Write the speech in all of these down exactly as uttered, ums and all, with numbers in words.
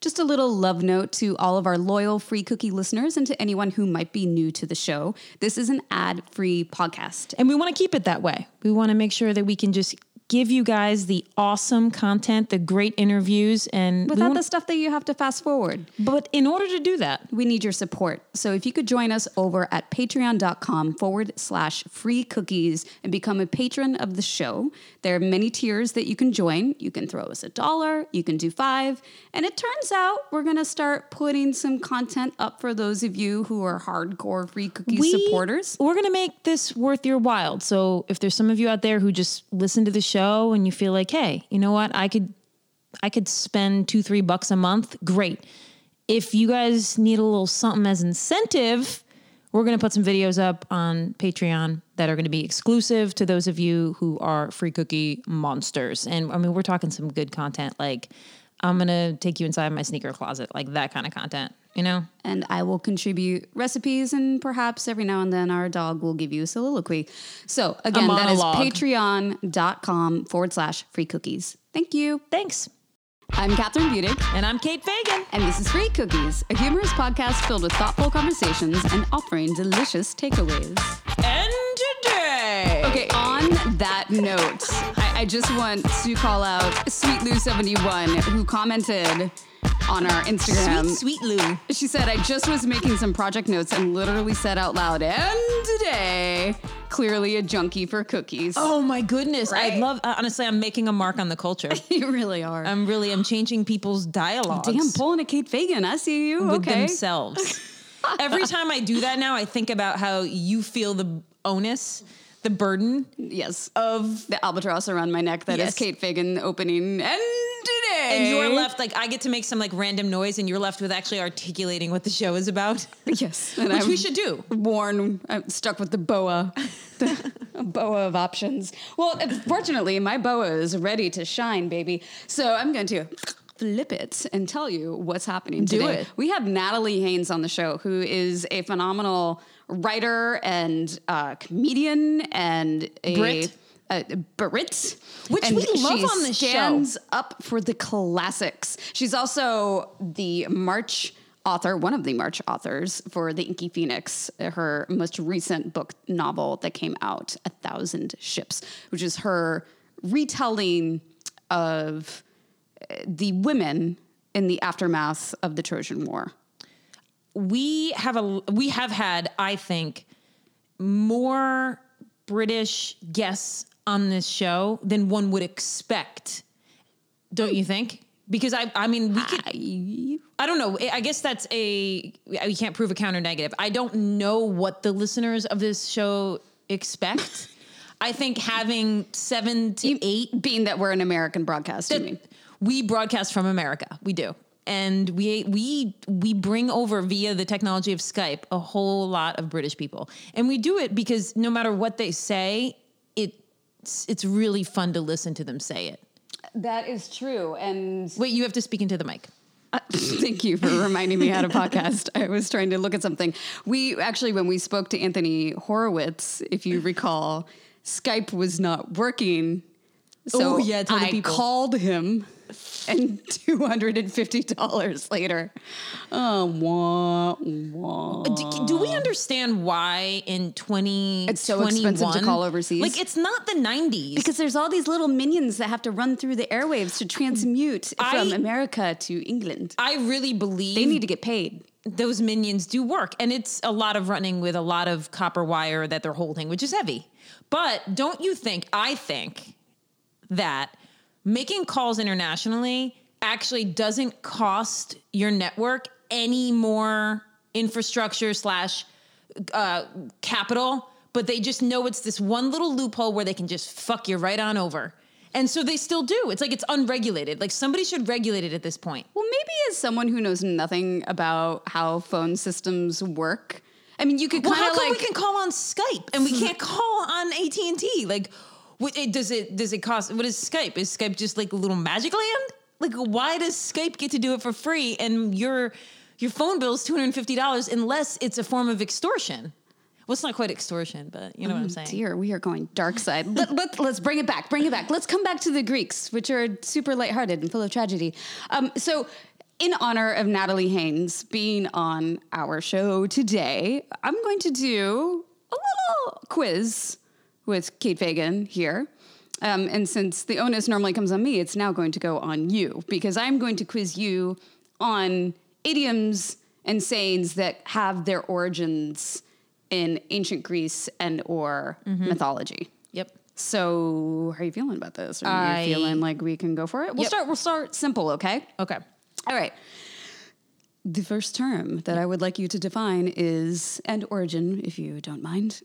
Just a little love note to all of our loyal Free Cookie listeners and to anyone who might be new to the show. This is an ad-free podcast. And we want to keep it that way. We want to make sure that we can just give you guys the awesome content, the great interviews, and without the stuff that you have to fast forward. But in order to do that, we need your support. So if you could join us over at patreon.com forward slash free cookies and become a patron of the show. There are many tiers that you can join. You can throw us a dollar, you can do five. And it turns out we're going to start putting some content up for those of you who are hardcore free cookies we, supporters. We're going to make this worth your while. So if there's some of you out there who just listen to the show, and you feel like, hey, you know what? I could, I could spend two, three bucks a month. Great. If you guys need a little something as incentive, we're going to put some videos up on Patreon that are going to be exclusive to those of you who are free cookie monsters. And I mean, we're talking some good content. Like, I'm going to take you inside my sneaker closet, like that kind of content, you know? And I will contribute recipes, and perhaps every now and then our dog will give you a soliloquy. So again, that is patreon.com forward slash free cookies. Thank you. Thanks. I'm Catherine Budick. And I'm Kate Fagan. And this is Free Cookies, a humorous podcast filled with thoughtful conversations and offering delicious takeaways. And today. Okay, on that note, I, I just want to call out Sweet Lou seventy-one, who commented on our Instagram. Sweet, sweet Lou. She said, I just was making some project notes and literally said out loud, and today, clearly a junkie for cookies. Oh my goodness. Right? I love, honestly, I'm making a mark on the culture. You really are. I'm really, I'm changing people's dialogues. Damn, pulling a Kate Fagan. I see you. With okay. themselves. Every time I do that now, I think about how you feel the onus, the burden. Yes. Of the albatross around my neck. That yes. is Kate Fagan opening and today. And you're left, like, I get to make some, like, random noise, and you're left with actually articulating what the show is about. Yes. And which I'm we should do. Worn, I'm stuck with the boa. The boa of options. Well, fortunately, my boa is ready to shine, baby. So I'm going to flip it and tell you what's happening do today. It. We have Natalie Haynes on the show, who is a phenomenal writer and uh, comedian and a... Brit. Uh, Brit, which and we love on the show. She stands up for the classics. She's also the March author, one of the March authors for The Inky Phoenix, her most recent book novel that came out, A Thousand Ships, which is her retelling of the women in the aftermath of the Trojan War. We have a we have had, I think, more British guests on this show than one would expect, don't you think? Because I, I mean, we could. I don't know. I guess that's a. You can't prove a counter negative. I don't know what the listeners of this show expect. I think having seven to you, eight, being that we're an American broadcast, you mean we broadcast from America, we do, and we we we bring over via the technology of Skype a whole lot of British people, and we do it because no matter what they say, it. It's, it's really fun to listen to them say it. That is true. And wait, you have to speak into the mic. Uh, thank you for reminding me how to podcast. I was trying to look at something. We actually, when we spoke to Anthony Horowitz, if you recall, Skype was not working. So oh, yeah, I people. called him and two hundred fifty dollars later. Uh, wah, wah. Do, do we understand why in twenty twenty-one? It's so expensive to call overseas. Like, it's not the nineties. Because there's all these little minions that have to run through the airwaves to transmute I, from America to England. I really believe they need to get paid. Those minions do work. And it's a lot of running with a lot of copper wire that they're holding, which is heavy. But don't you think, I think... that making calls internationally actually doesn't cost your network any more infrastructure slash uh, capital, but they just know it's this one little loophole where they can just fuck you right on over. And so they still do. It's like it's unregulated. Like somebody should regulate it at this point. Well, maybe as someone who knows nothing about how phone systems work, I mean, you could kind of like... Well, how come like- we can call on Skype and we can't call on A T and T? Like... What, it, does it does it cost? What is Skype? Is Skype just like a little magic land? Like, why does Skype get to do it for free and your your phone bill is two hundred fifty dollars unless it's a form of extortion? Well, it's not quite extortion, but you know oh, what I'm saying. Dear, we are going dark side. let, let, let's bring it back. Bring it back. Let's come back to the Greeks, which are super lighthearted and full of tragedy. Um, so in honor of Natalie Haynes being on our show today, I'm going to do a little quiz with Kate Fagan here. Um, and since the onus normally comes on me, it's now going to go on you, because I'm going to quiz you on idioms and sayings that have their origins in ancient Greece and or mm-hmm. mythology. Yep. So how are you feeling about this? Are I... you feeling like we can go for it? We'll yep. start We'll start simple, okay? Okay. All right. The first term that I would like you to define is, and origin, if you don't mind,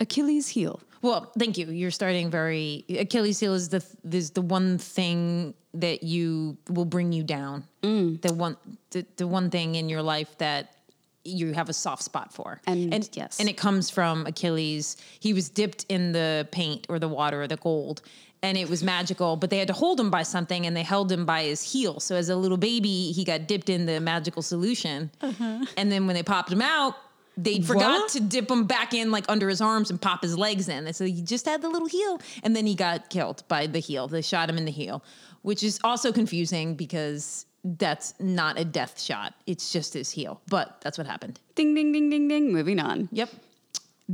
Achilles' heel. Well, thank you. You're starting very... Achilles' heel is the is the one thing that you will bring you down. Mm. The one the, the one thing in your life that you have a soft spot for. And, and yes. And it comes from Achilles. He was dipped in the paint or the water or the gold, and it was magical, but they had to hold him by something, and they held him by his heel. So as a little baby, he got dipped in the magical solution. Uh-huh. And then when they popped him out, they forgot what? to dip him back in, like under his arms, and pop his legs in. And so he just had the little heel, and then he got killed by the heel. They shot him in the heel, which is also confusing because that's not a death shot. It's just his heel, but that's what happened. Ding, ding, ding, ding, ding. Moving on. Yep.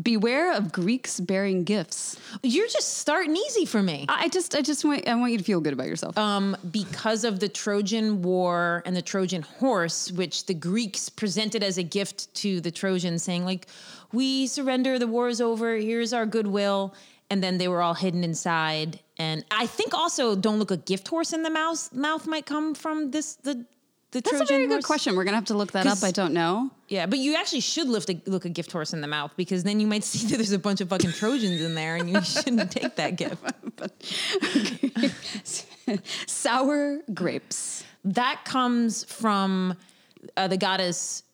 Beware of Greeks bearing gifts. You're just starting easy for me. I just, I just want, I want you to feel good about yourself. Um, because of the Trojan War and the Trojan horse, which the Greeks presented as a gift to the Trojans, saying like, "We surrender. The war is over. Here's our goodwill." And then they were all hidden inside. And I think also, don't look a gift horse in the mouth. Mouth might come from this the. The That's Trojan a very horse. Good question. We're going to have to look that up. I don't know. Yeah, but you actually should lift a, look a gift horse in the mouth, because then you might see that there's a bunch of fucking Trojans in there, and you shouldn't take that gift. But, okay. Sour grapes. That comes from uh, the goddess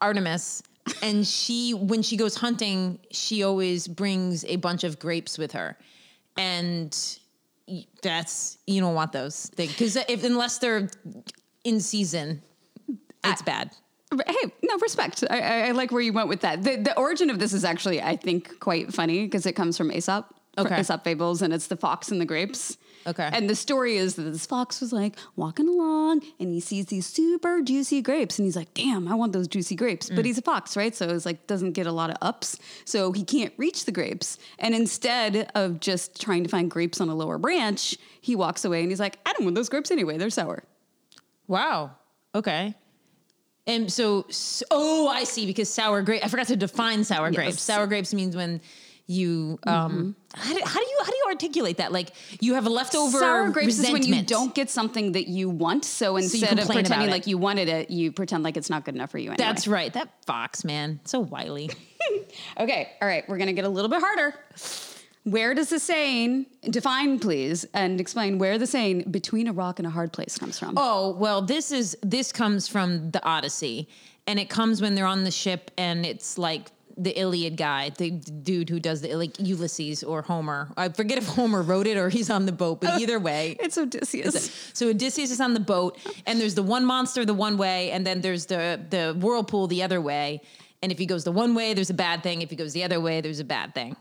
Artemis, and she, when she goes hunting, she always brings a bunch of grapes with her. And... that's, you don't want those things, because if unless they're in season, it's I, bad. Hey, no, respect. I, I, I like where you went with that. The, the origin of this is actually, I think, quite funny, because it comes from Aesop, okay. from Aesop fables, and it's the fox and the grapes. Okay. And the story is that this fox was like walking along, and he sees these super juicy grapes, and he's like, damn, I want those juicy grapes. Mm. But he's a fox, right? So it's like, doesn't get a lot of ups. So he can't reach the grapes. And instead of just trying to find grapes on a lower branch, he walks away and he's like, I don't want those grapes anyway. They're sour. Wow. Okay. And so, so oh, I see. Because sour grape, I forgot to define sour yes. grapes. Sour grapes means when... You, um, mm-hmm. how, do, how do you, how do you articulate that? Like, you have a leftover sour grapes resentment. Is when you don't get something that you want. So instead so of pretending like you wanted it, you pretend like it's not good enough for you anyway. That's right. That fox, man. So wily. Okay. All right. We're going to get a little bit harder. Where does the saying, define please, and explain where the saying between a rock and a hard place comes from? Oh, well, this is, this comes from the Odyssey, and it comes when they're on the ship, and it's like, the Iliad guy, the dude who does the, like, Ulysses or Homer. I forget if Homer wrote it or he's on the boat, but either way. It's Odysseus. Is it? So Odysseus is on the boat, and there's the one monster the one way, and then there's the, the whirlpool the other way. And if he goes the one way, there's a bad thing. If he goes the other way, there's a bad thing.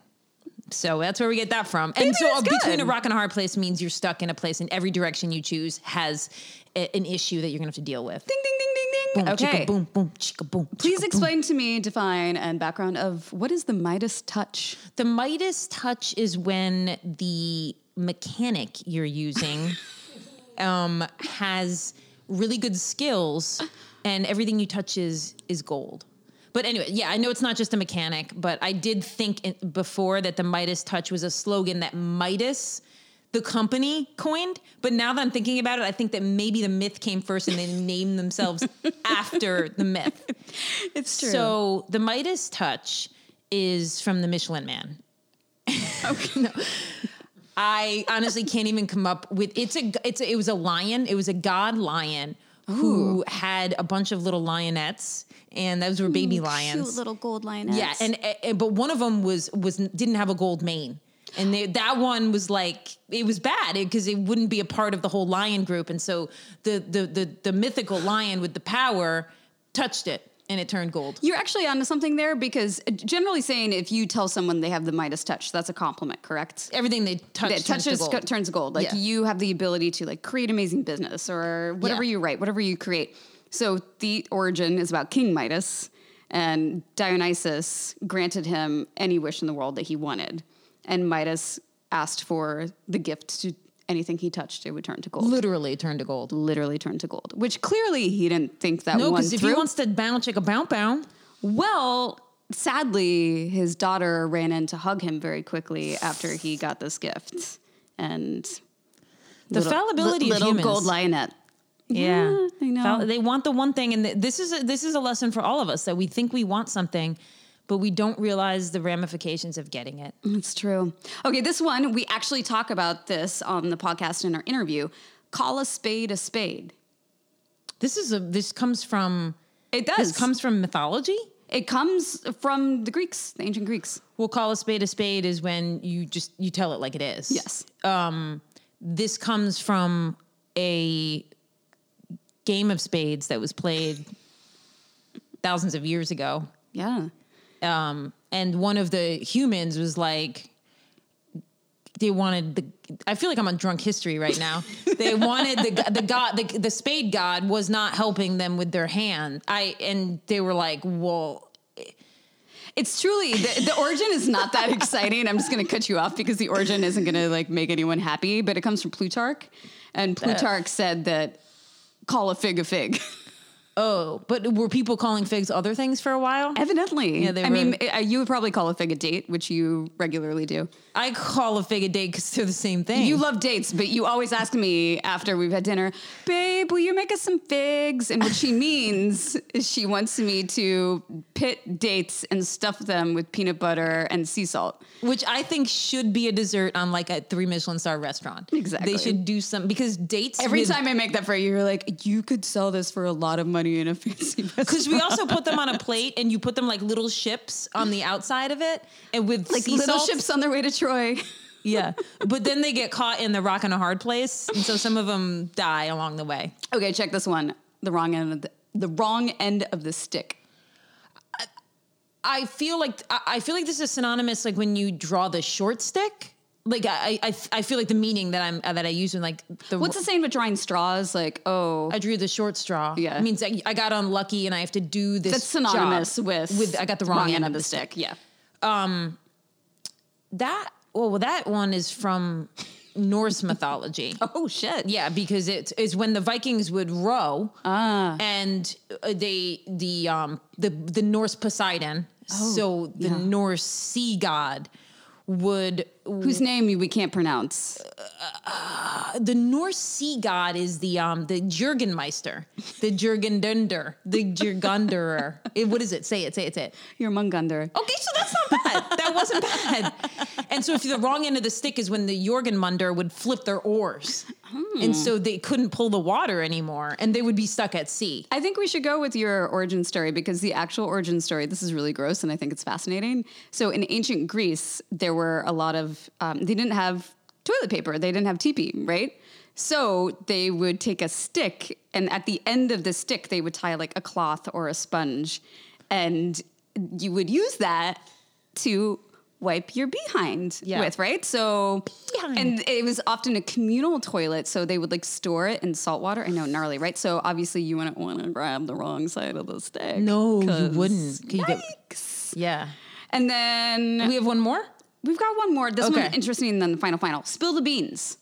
So that's where we get that from. And Maybe so between a rock and a hard place means you're stuck in a place, and every direction you choose has a, an issue that you're going to have to deal with. Ding, ding, ding. Boom, okay. Chicka, boom, boom, chicka, boom, chicka, Please explain boom. to me, define, and background of what is the Midas touch? The Midas touch is when the mechanic you're using um, has really good skills, and everything you touch is, is gold. But anyway, yeah, I know it's not just a mechanic, but I did think in, before that the Midas touch was a slogan that Midas... the company coined, but now that I'm thinking about it, I think that maybe the myth came first and they named themselves after the myth. It's true. So the Midas touch is from the Michelin Man. Okay. No. I honestly can't even come up with, it's a, it's a, it was a lion. It was a god lion Ooh. who had a bunch of little lionettes, and those were baby mm, lions. Cute little gold lionettes. Yeah. And, and, but one of them was, was, didn't have a gold mane. And they, that one was like, it was bad because it, it wouldn't be a part of the whole lion group. And so the, the the the mythical lion with the power touched it. And it turned gold. You're actually onto something there, because generally saying, if you tell someone they have the Midas touch, that's a compliment, correct? Everything they touch that turns touches to gold. turns gold. Like yeah. you have the ability to like create amazing business or whatever yeah. you write, whatever you create. So the origin is about King Midas, and Dionysus granted him any wish in the world that he wanted. And Midas asked for the gift to anything he touched, it would turn to gold. Literally turn to gold. Literally turn to gold. Which clearly he didn't think that no, one through. No, because if he wants to bounce, like a bounce, bounce. Well, sadly, his daughter ran in to hug him very quickly after he got this gift. And the little, fallibility li- little of humans. Little gold lionette. Yeah. yeah I know. Fall- they want the one thing. And th- this is a, this is a lesson for all of us, that we think we want something, but we don't realize the ramifications of getting it. It's true. Okay, this one, we actually talk about this on the podcast in our interview. Call a spade a spade. This is a, this comes from... It does. This comes from mythology? It comes from the Greeks, the ancient Greeks. Well, call a spade a spade is when you just, you tell it like it is. Yes. Um, this comes from a game of spades that was played thousands of years ago. Yeah. Um, and one of the humans was like, they wanted the, I feel like I'm on Drunk History right now. They wanted the, the god, the, the spade god was not helping them with their hand. I, and they were like, well, it's truly, the, the origin is not that exciting. I'm just going to cut you off because the origin isn't going to like make anyone happy, but it comes from Plutarch, and Plutarch uh, said that call a fig a fig. Oh, but were people calling figs other things for a while? Evidently. Yeah, they I were. mean, you would probably call a fig a date, which you regularly do. I call a fig a date because they're the same thing. You love dates, but you always ask me after we've had dinner, babe, will you make us some figs? And what she means is she wants me to pit dates and stuff them with peanut butter and sea salt. Which I think should be a dessert on like a three Michelin star restaurant. Exactly. They should do some, because dates. Every with, time I make that for you, you're like, you could sell this for a lot of money in a fancy restaurant. Because we also put them on a plate, and you put them like little ships on the outside of it, and with like sea little salt. Ships on their way to Troy. Yeah, but then they get caught in the rock and a hard place, and so some of them die along the way. Okay, check this one: the wrong end of the, the wrong end of the stick. I, I feel like I feel like this is synonymous, like when you draw the short stick. Like I, I, I feel like the meaning that I'm that I use in like the what's the saying with drawing straws? Like oh, I drew the short straw. Yeah, it means I, I got unlucky and I have to do this. That's synonymous job with with I got the wrong, wrong end, end of the, the stick. stick. Yeah, um, that well, that one is from Norse mythology. Oh shit! Yeah, because it is when the Vikings would row, ah. and they the um the the Norse Poseidon, oh, so the yeah. Norse sea god. Would whose name we can't pronounce? Uh, uh, the Norse sea god is the um the Jörgenmeister, the Jörgundender, the Jörgunderer. It, what is it? Say it. Say it. Say it. Jörmungandr. Okay, so that's not bad. That wasn't bad. And so, if the wrong end of the stick is when the Jörgenmundr would flip their oars, hmm. and so they couldn't pull the water anymore, and they would be stuck at sea. I think we should go with your origin story, because the actual origin story. This is really gross, and I think it's fascinating. So, in ancient Greece, there were a lot of Um, they didn't have toilet paper. They didn't have teepee, right? So they would take a stick, and at the end of the stick, they would tie like a cloth or a sponge, and you would use that to wipe your behind yeah. with, right? So, behind. And it was often a communal toilet, so they would like store it in salt water. I know, gnarly, right? So obviously you wouldn't want to grab the wrong side of the stick. No, you wouldn't. Yikes. Yeah. And then... We have one more? We've got one more. This okay. one's interesting than the final final. Spill the beans.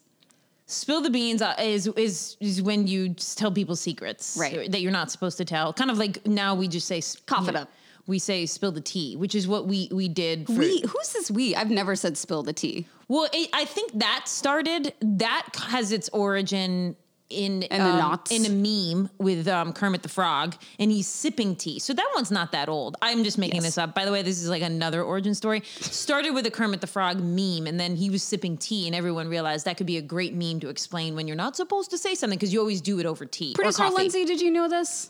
Spill the beans is is is when you just tell people secrets right. that you're not supposed to tell. Kind of like now we just say cough it know, up. We say spill the tea, which is what we we did. For, we who's this we? I've never said spill the tea. Well, it, I think that started. That has its origin in and um, the knots. in a meme with um, Kermit the Frog, and he's sipping tea. So that one's not that old. I'm just making yes. this up. By the way, this is like another origin story. Started with a Kermit the Frog meme, and then he was sipping tea, and everyone realized that could be a great meme to explain when you're not supposed to say something, because you always do it over tea. Producer Lindsay, did you know this?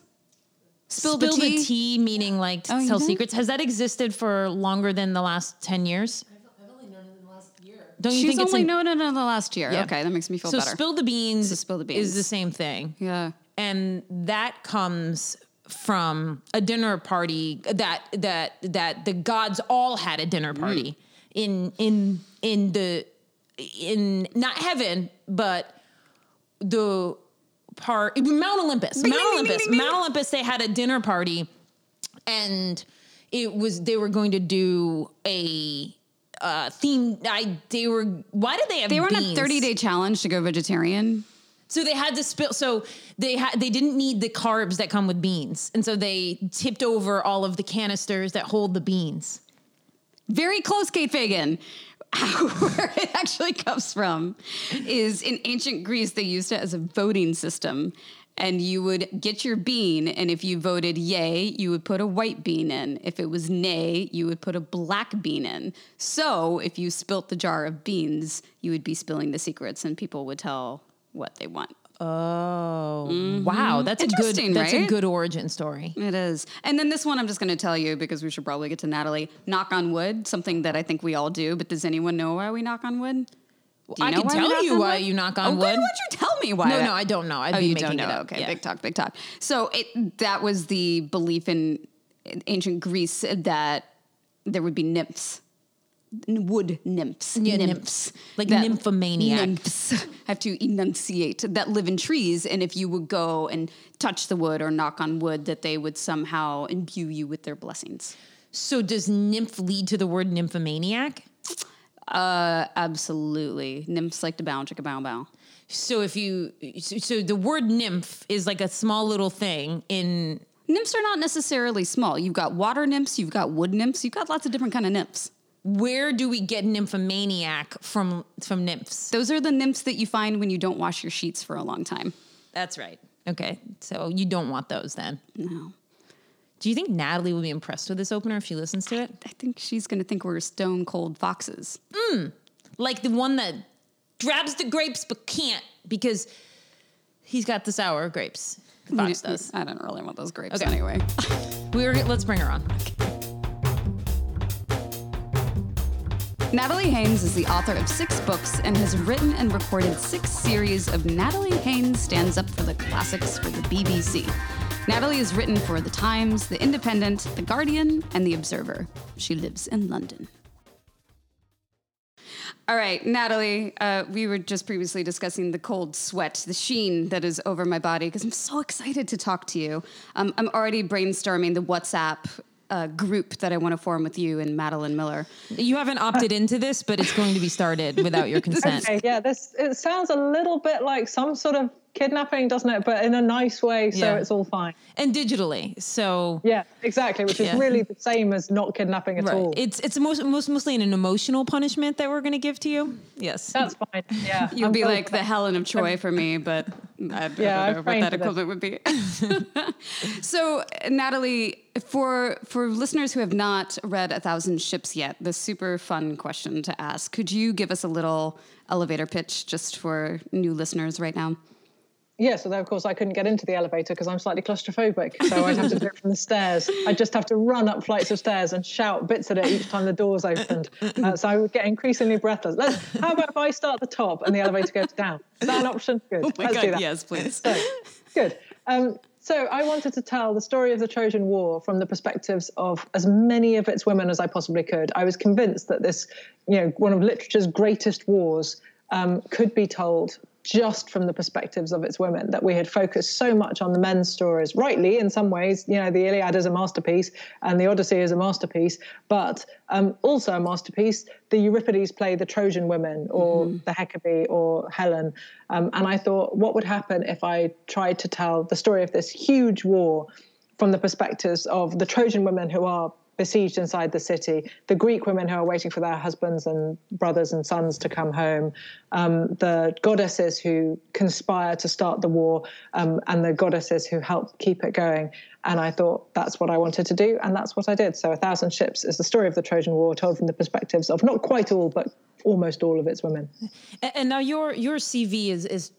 Spill, Spill the, tea? the tea, meaning like to oh, tell secrets. Has that existed for longer than the last ten years? Don't you She's think only it's in, no, no, no, the last year. Yeah. Okay, that makes me feel so better. So spill the beans, so spill the beans is the same thing. Yeah. And that comes from a dinner party that that that the gods all had a dinner party mm. in in in the in not heaven but the part Mount Olympus Mount Olympus Mount Olympus they had a dinner party, and it was they were going to do a uh, theme. I they were why did they have they were beans? On a thirty day challenge to go vegetarian. So they had to spill. So they had they didn't need the carbs that come with beans, and so they tipped over all of the canisters that hold the beans. Very close, Kate Fagan. Where it actually comes from is in ancient Greece they used it as a voting system, and you would get your bean, and if you voted yay, you would put a white bean in. If it was nay, you would put a black bean in. So if you spilt the jar of beans, you would be spilling the secrets, and people would tell what they want. Oh, mm-hmm. Wow. That's a good, that's right? a good origin story. It is. And then this one, I'm just going to tell you because we should probably get to Natalie. Knock on wood, something that I think we all do, but does anyone know why we knock on wood? Do you I know can why tell you why wood? You knock on oh, wood. Why don't you tell me why? No, that? no, I don't know. I'd oh, be you making don't know. It up. Okay, yeah. big talk, big talk. So it, that was the belief in, in ancient Greece that there would be nymphs. Wood nymphs, yeah, nymphs, nymphs, like that, nymphomaniac. Nymphs have to enunciate that live in trees, and if you would go and touch the wood or knock on wood, that they would somehow imbue you with their blessings. So, does nymph lead to the word nymphomaniac? Uh, absolutely. Nymphs like to bow, chicka bow, bow. So, if you, so, so the word nymph is like a small little thing in. Nymphs are not necessarily small. You've got water nymphs, you've got wood nymphs, you've got lots of different kind of nymphs. Where do we get nymphomaniac from from nymphs? Those are the nymphs that you find when you don't wash your sheets for a long time. That's right. Okay. So you don't want those then. No. Do you think Natalie will be impressed with this opener if she listens to it? I, I think she's going to think we're stone cold foxes. Mm. Like the one that grabs the grapes but can't because he's got the sour grapes. The fox no, does. I don't really want those grapes okay. anyway. we were, let's bring her on. Okay. Natalie Haynes is the author of six books and has written and recorded six series of Natalie Haynes Stands Up for the Classics for the B B C. Natalie has written for The Times, The Independent, The Guardian, and The Observer. She lives in London. All right, Natalie, uh, we were just previously discussing the cold sweat, the sheen that is over my body, because I'm so excited to talk to you. Um, I'm already brainstorming the WhatsApp Uh, group that I want to form with you and Madeline Miller. You haven't opted into this, but it's going to be started without your consent. Okay, yeah, this it sounds a little bit like some sort of kidnapping, doesn't it? But in a nice way, so yeah. It's all fine. And digitally, so yeah, exactly, which yeah. is really the same as not kidnapping at right. all. It's it's most, most mostly an emotional punishment that we're going to give to you. Yes, that's fine. Yeah, you'll I'm be totally like fine. The Helen of Troy for me, but I don't yeah, know I'm what that equivalent would be. So, Natalie. For for listeners who have not read A Thousand Ships yet, the super fun question to ask, could you give us a little elevator pitch just for new listeners right now? Yes, although of course I couldn't get into the elevator because I'm slightly claustrophobic, so I'd have to do it from the stairs. I'd just have to run up flights of stairs and shout bits at it each time the doors opened. Uh, so I would get increasingly breathless. Let's, how about if I start at the top and the elevator goes down? Is that an option? Good. Oh my Let's God, do that. Yes, please. So, good. Um, So I wanted to tell the story of the Trojan War from the perspectives of as many of its women as I possibly could. I was convinced that this, you know, one of literature's greatest wars um, could be told just from the perspectives of its women, that we had focused so much on the men's stories. Rightly, in some ways, you know, the Iliad is a masterpiece and the Odyssey is a masterpiece, but um, also a masterpiece, the Euripides play the Trojan women or mm-hmm. the Hecuba or Helen. Um, and I thought, what would happen if I tried to tell the story of this huge war from the perspectives of the Trojan women who are besieged inside the city, the Greek women who are waiting for their husbands and brothers and sons to come home, um, the goddesses who conspire to start the war, um, and the goddesses who help keep it going. And I thought that's what I wanted to do, and that's what I did. So A Thousand Ships is the story of the Trojan War told from the perspectives of not quite all, but almost all of its women. And now your your C V is is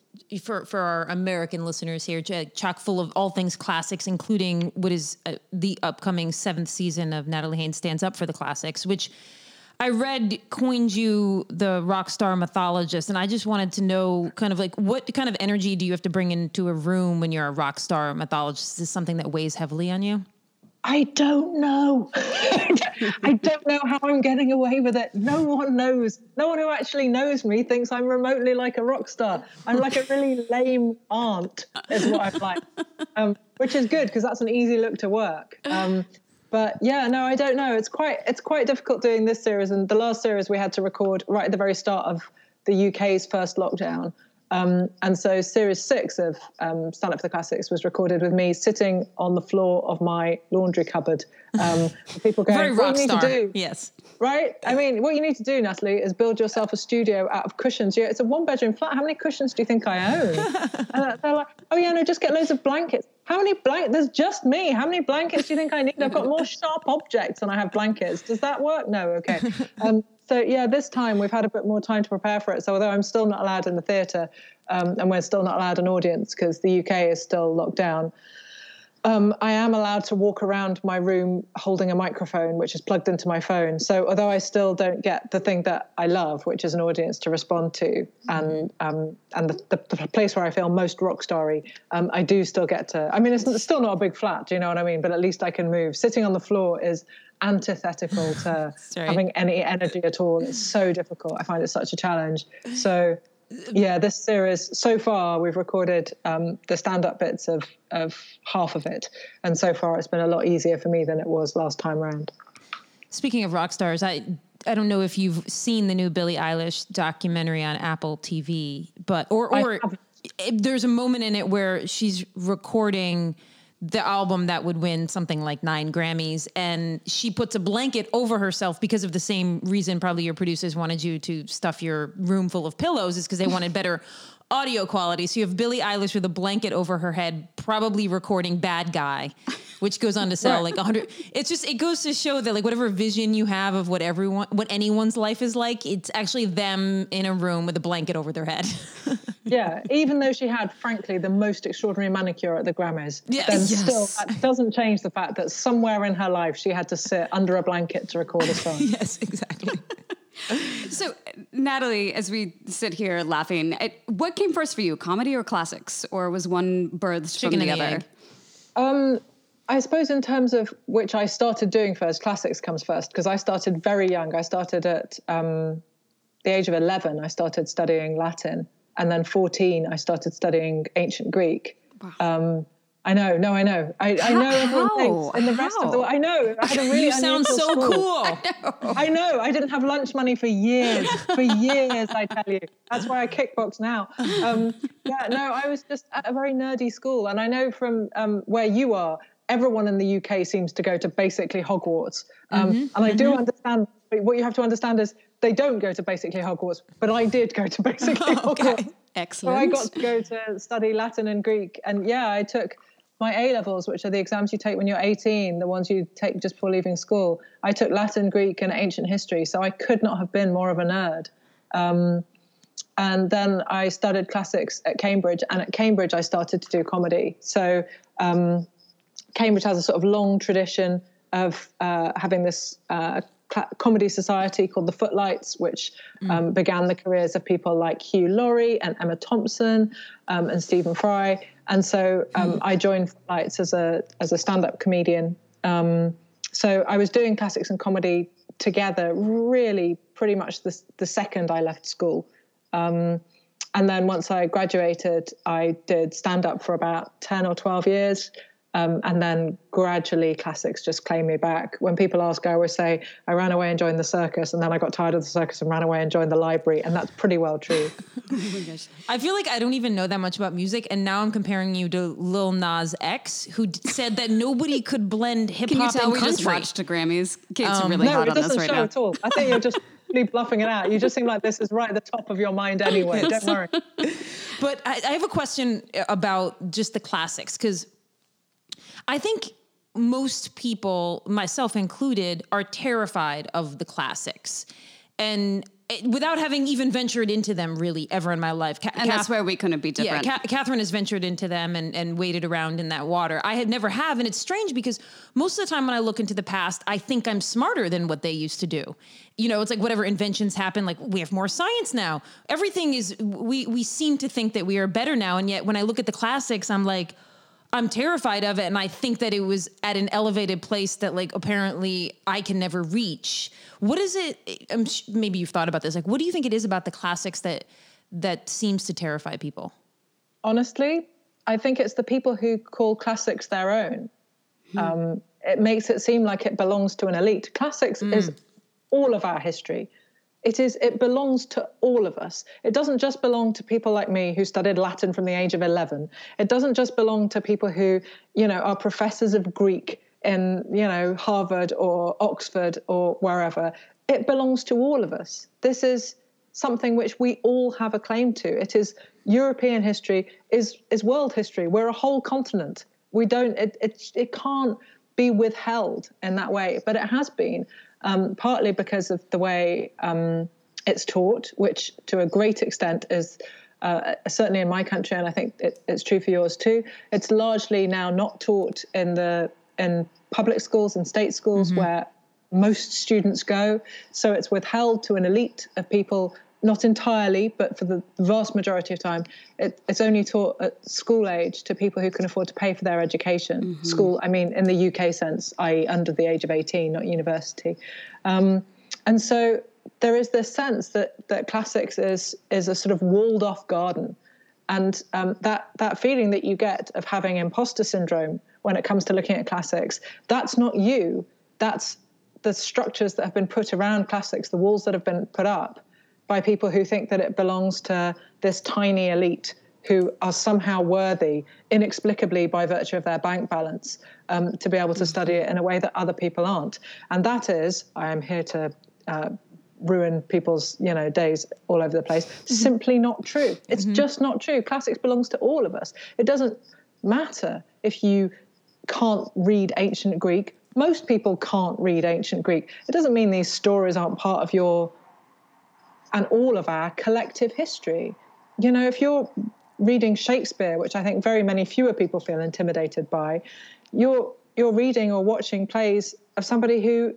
for for our American listeners here, chock full of all things classics, including what is uh, the upcoming seventh season of Natalie Haynes Stands Up for the Classics, which I read Koinju, the rock star mythologist, and I just wanted to know kind of like what kind of energy do you have to bring into a room when you're a rock star mythologist? Is this something that weighs heavily on you? I don't know. I don't know how I'm getting away with it. No one knows. No one who actually knows me thinks I'm remotely like a rock star. I'm like a really lame aunt is what I'm like, um, which is good because that's an easy look to work. Um, but yeah, no, I don't know. It's quite it's quite difficult doing this series. And the last series we had to record right at the very start of the U K's first lockdown. Um, and so series six of um, Stand Up for the Classics was recorded with me sitting on the floor of my laundry cupboard. Um, people going, very rock what you need star. To do, yes, right? I mean, what you need to do, Natalie, is build yourself a studio out of cushions. It's a one-bedroom flat. How many cushions do you think I own? And they're like, oh, yeah, no, just get loads of blankets. How many blankets? There's just me. How many blankets do you think I need? I've got more sharp objects than I have blankets. Does that work? No, okay. Um, So, yeah, this time we've had a bit more time to prepare for it. So although I'm still not allowed in the theatre um, and we're still not allowed an audience because the U K is still locked down, um, I am allowed to walk around my room holding a microphone, which is plugged into my phone. So although I still don't get the thing that I love, which is an audience to respond to, and um, and the, the, the place where I feel most rock starry, um, I do still get to... I mean, it's, it's still not a big flat, do you know what I mean? But at least I can move. Sitting on the floor is... antithetical to Sorry. having any energy at all. It's so difficult. I find it such a challenge. So yeah, this series, so far we've recorded um, the stand-up bits of, of half of it. And so far it's been a lot easier for me than it was last time around. Speaking of rock stars, I, I don't know if you've seen the new Billie Eilish documentary on Apple T V, but or or there's a moment in it where she's recording the album that would win something like nine Grammys. And she puts a blanket over herself because of the same reason probably your producers wanted you to stuff your room full of pillows, is because they wanted better audio quality. So you have Billie Eilish with a blanket over her head, probably recording Bad Guy, which goes on to sell like a hundred. It's just, it goes to show that like whatever vision you have of what everyone, what anyone's life is like, it's actually them in a room with a blanket over their head. Yeah. Even though she had, frankly, the most extraordinary manicure at the Grammys, yes, then yes. still that doesn't change the fact that somewhere in her life, she had to sit under a blanket to record a song. Yes, exactly. So, Natalie, as we sit here laughing, what came first for you, comedy or classics? Or was one birthed Chicken from the other? Egg. Um, I suppose in terms of which I started doing first, classics comes first, because I started very young. I started at um, the age of eleven. I started studying Latin. And then fourteen, I started studying ancient Greek. Wow. Um, I know, no, I know. I, I know everyone thinks in the rest How? Of the world. I know. I had a really you sound so school. Cool. I know. I know. I didn't have lunch money for years. For years, I tell you. That's why I kickbox now. Um, yeah, no, I was just at a very nerdy school. And I know from um, where you are, everyone in the U K seems to go to basically Hogwarts. Um, mm-hmm. And I mm-hmm. do understand, but what you have to understand is they don't go to basically Hogwarts, but I did go to basically oh, okay. Hogwarts. Excellent. So I got to go to study Latin and Greek. And yeah, I took my A-levels, which are the exams you take when you're eighteen, the ones you take just before leaving school. I took Latin, Greek, and ancient history, so I could not have been more of a nerd. Um, and then I studied classics at Cambridge, and at Cambridge I started to do comedy. So um, Cambridge has a sort of long tradition of uh, having this uh, comedy society called the Footlights, which um, mm. began the careers of people like Hugh Laurie and Emma Thompson um, and Stephen Fry. And so um, mm. I joined Footlights as a as a stand-up comedian. Um, so I was doing classics and comedy together really pretty much the, the second I left school. Um, and then once I graduated, I did stand-up for about ten or twelve years. Um, and then gradually classics just claim me back. When people ask, I always say, I ran away and joined the circus, and then I got tired of the circus and ran away and joined the library. And that's pretty well true. Oh my gosh. I feel like I don't even know that much about music. And now I'm comparing you to Lil Nas X, who said that nobody could blend hip hop and country. Can you tell we just watched the Grammys? Kate's um, really no, hot on this right now. No, it doesn't show at all. I think you're just... bluffing it out. You just seem like this is right at the top of your mind anyway. Don't worry. But I, I have a question about just the classics, because I think most people, myself included, are terrified of the classics. And without having even ventured into them really ever in my life. Ca- and Kath- that's where we couldn't be different. Yeah, Ca- Catherine has ventured into them and, and waded around in that water. I had never have, and it's strange because most of the time when I look into the past, I think I'm smarter than what they used to do. You know, it's like whatever inventions happen, like we have more science now. Everything is, we we seem to think that we are better now. And yet when I look at the classics, I'm like, I'm terrified of it. And I think that it was at an elevated place that like, apparently I can never reach. What is it? I'm, maybe you've thought about this. Like, what do you think it is about the classics that, that seems to terrify people? Honestly, I think it's the people who call classics their own. Hmm. Um, it makes it seem like it belongs to an elite. Classics mm. is all of our history. It is, it belongs to all of us. It doesn't just belong to people like me who studied Latin from the age of eleven. It doesn't just belong to people who, you know, are professors of Greek in, you know, Harvard or Oxford or wherever. It belongs to all of us. This is something which we all have a claim to. It is European history, is is world history. We're a whole continent. We don't, it it, it can't be withheld in that way, but it has been. Um, partly because of the way um, it's taught, which to a great extent is, uh, certainly in my country, and I think it, it's true for yours too, it's largely now not taught in the in public schools and state schools mm-hmm. where most students go. So it's withheld to an elite of people, not entirely, but for the vast majority of time, it, it's only taught at school age to people who can afford to pay for their education. Mm-hmm. School, I mean, in the U K sense, that is under the age of eighteen, not university. Um, and so there is this sense that, that classics is is a sort of walled-off garden. And um, that that feeling that you get of having imposter syndrome when it comes to looking at classics, that's not you. That's the structures that have been put around classics, the walls that have been put up, by people who think that it belongs to this tiny elite who are somehow worthy, inexplicably by virtue of their bank balance, um, to be able to study it in a way that other people aren't. And that is, I am here to uh, ruin people's, you know, days all over the place, simply not true. It's mm-hmm. just not true. Classics belongs to all of us. It doesn't matter if you can't read ancient Greek. Most people can't read ancient Greek. It doesn't mean these stories aren't part of your and all of our collective history. You know, if you're reading Shakespeare, which I think very many fewer people feel intimidated by, you're you're reading or watching plays of somebody who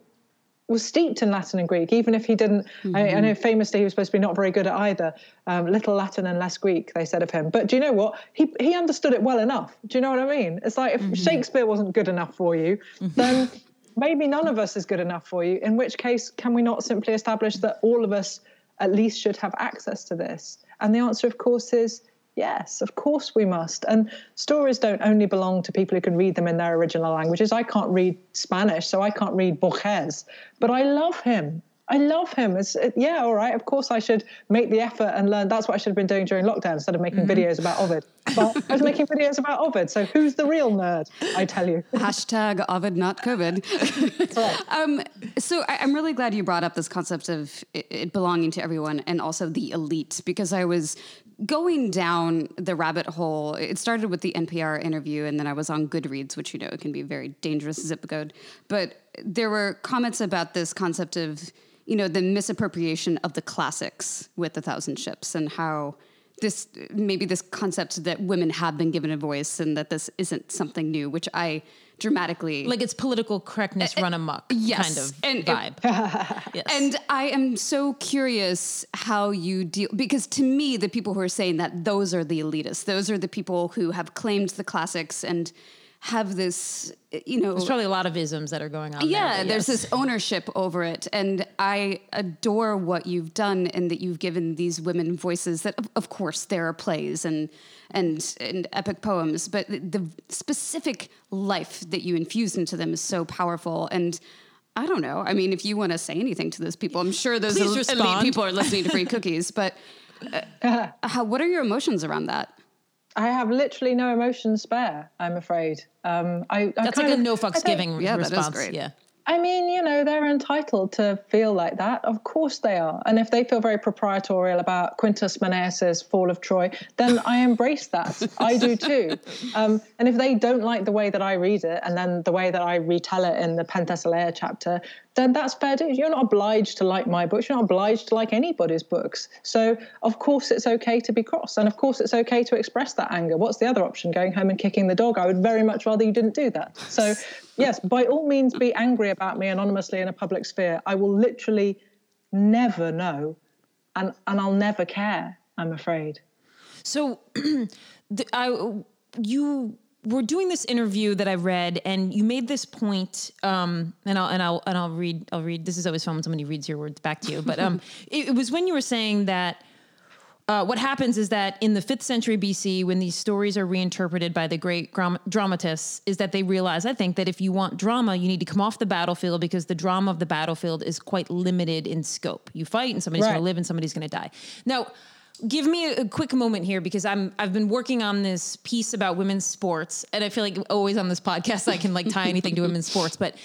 was steeped in Latin and Greek, even if he didn't, mm-hmm. I, I know famously he was supposed to be not very good at either, um, little Latin and less Greek, they said of him. But do you know what? He he understood it well enough. Do you know what I mean? It's like if mm-hmm. Shakespeare wasn't good enough for you, mm-hmm. then maybe none of us is good enough for you, in which case can we not simply establish that all of us at least should have access to this? And the answer, of course, is yes, of course we must. And stories don't only belong to people who can read them in their original languages. I can't read Spanish, so I can't read Borges, but I love him. I love him. It's, it, yeah, all right, of course I should make the effort and learn. That's what I should have been doing during lockdown instead of making mm-hmm. videos about Ovid. But I was making videos about Ovid, so who's the real nerd, I tell you? Hashtag Ovid, not COVID. Right. um, so I, I'm really glad you brought up this concept of it, it belonging to everyone and also the elite, because I was going down the rabbit hole. It started with the N P R interview, and then I was on Goodreads, which, you know, can be a very dangerous zip code. But there were comments about this concept of, you know, the misappropriation of the classics with A Thousand Ships and how this, maybe this concept that women have been given a voice and that this isn't something new, which I dramatically... Like it's political correctness uh, run amok yes, kind of and vibe. It, yes. And I am so curious how you deal... Because to me, the people who are saying that, those are the elitists. Those are the people who have claimed the classics and have this, you know... There's probably a lot of isms that are going on. Yeah, there, yes. there's this ownership over it. And I adore what you've done and that you've given these women voices that, of, of course, there are plays and, and and epic poems, but the specific life that you infuse into them is so powerful. And I don't know. I mean, if you want to say anything to those people, I'm sure those el- elite people are listening to Free Cookies, but uh, how, what are your emotions around that? I have literally no emotion spare, I'm afraid. Um, I, I That's like of, a no fucks giving yeah, response. That is great. Yeah. I mean, you know, they're entitled to feel like that. Of course they are. And if they feel very proprietorial about Quintus Menaeus's Fall of Troy, then I embrace that. I do too. Um, and if they don't like the way that I read it and then the way that I retell it in the Penthesileia chapter, then that's fair. You're not obliged to like my books. You're not obliged to like anybody's books. So of course it's okay to be cross, and of course it's okay to express that anger. What's the other option? Going home and kicking the dog? I would very much rather you didn't do that. So yes, by all means be angry about me anonymously in a public sphere. I will literally never know, and, and I'll never care, I'm afraid. So the, I, you... we're doing this interview that I read, and you made this point, um, and I'll and I'll and I'll read. I'll read. This is always fun when somebody reads your words back to you. But um, it, it was when you were saying that uh, what happens is that in the fifth century B C, when these stories are reinterpreted by the great gram- dramatists, is that they realize, I think, that if you want drama, you need to come off the battlefield, because the drama of the battlefield is quite limited in scope. You fight, and somebody's right. going to live, and somebody's going to die. Now, give me a quick moment here, because I'm, I've been working on this piece about women's sports, and I feel like always on this podcast, I can like tie anything to women's sports, but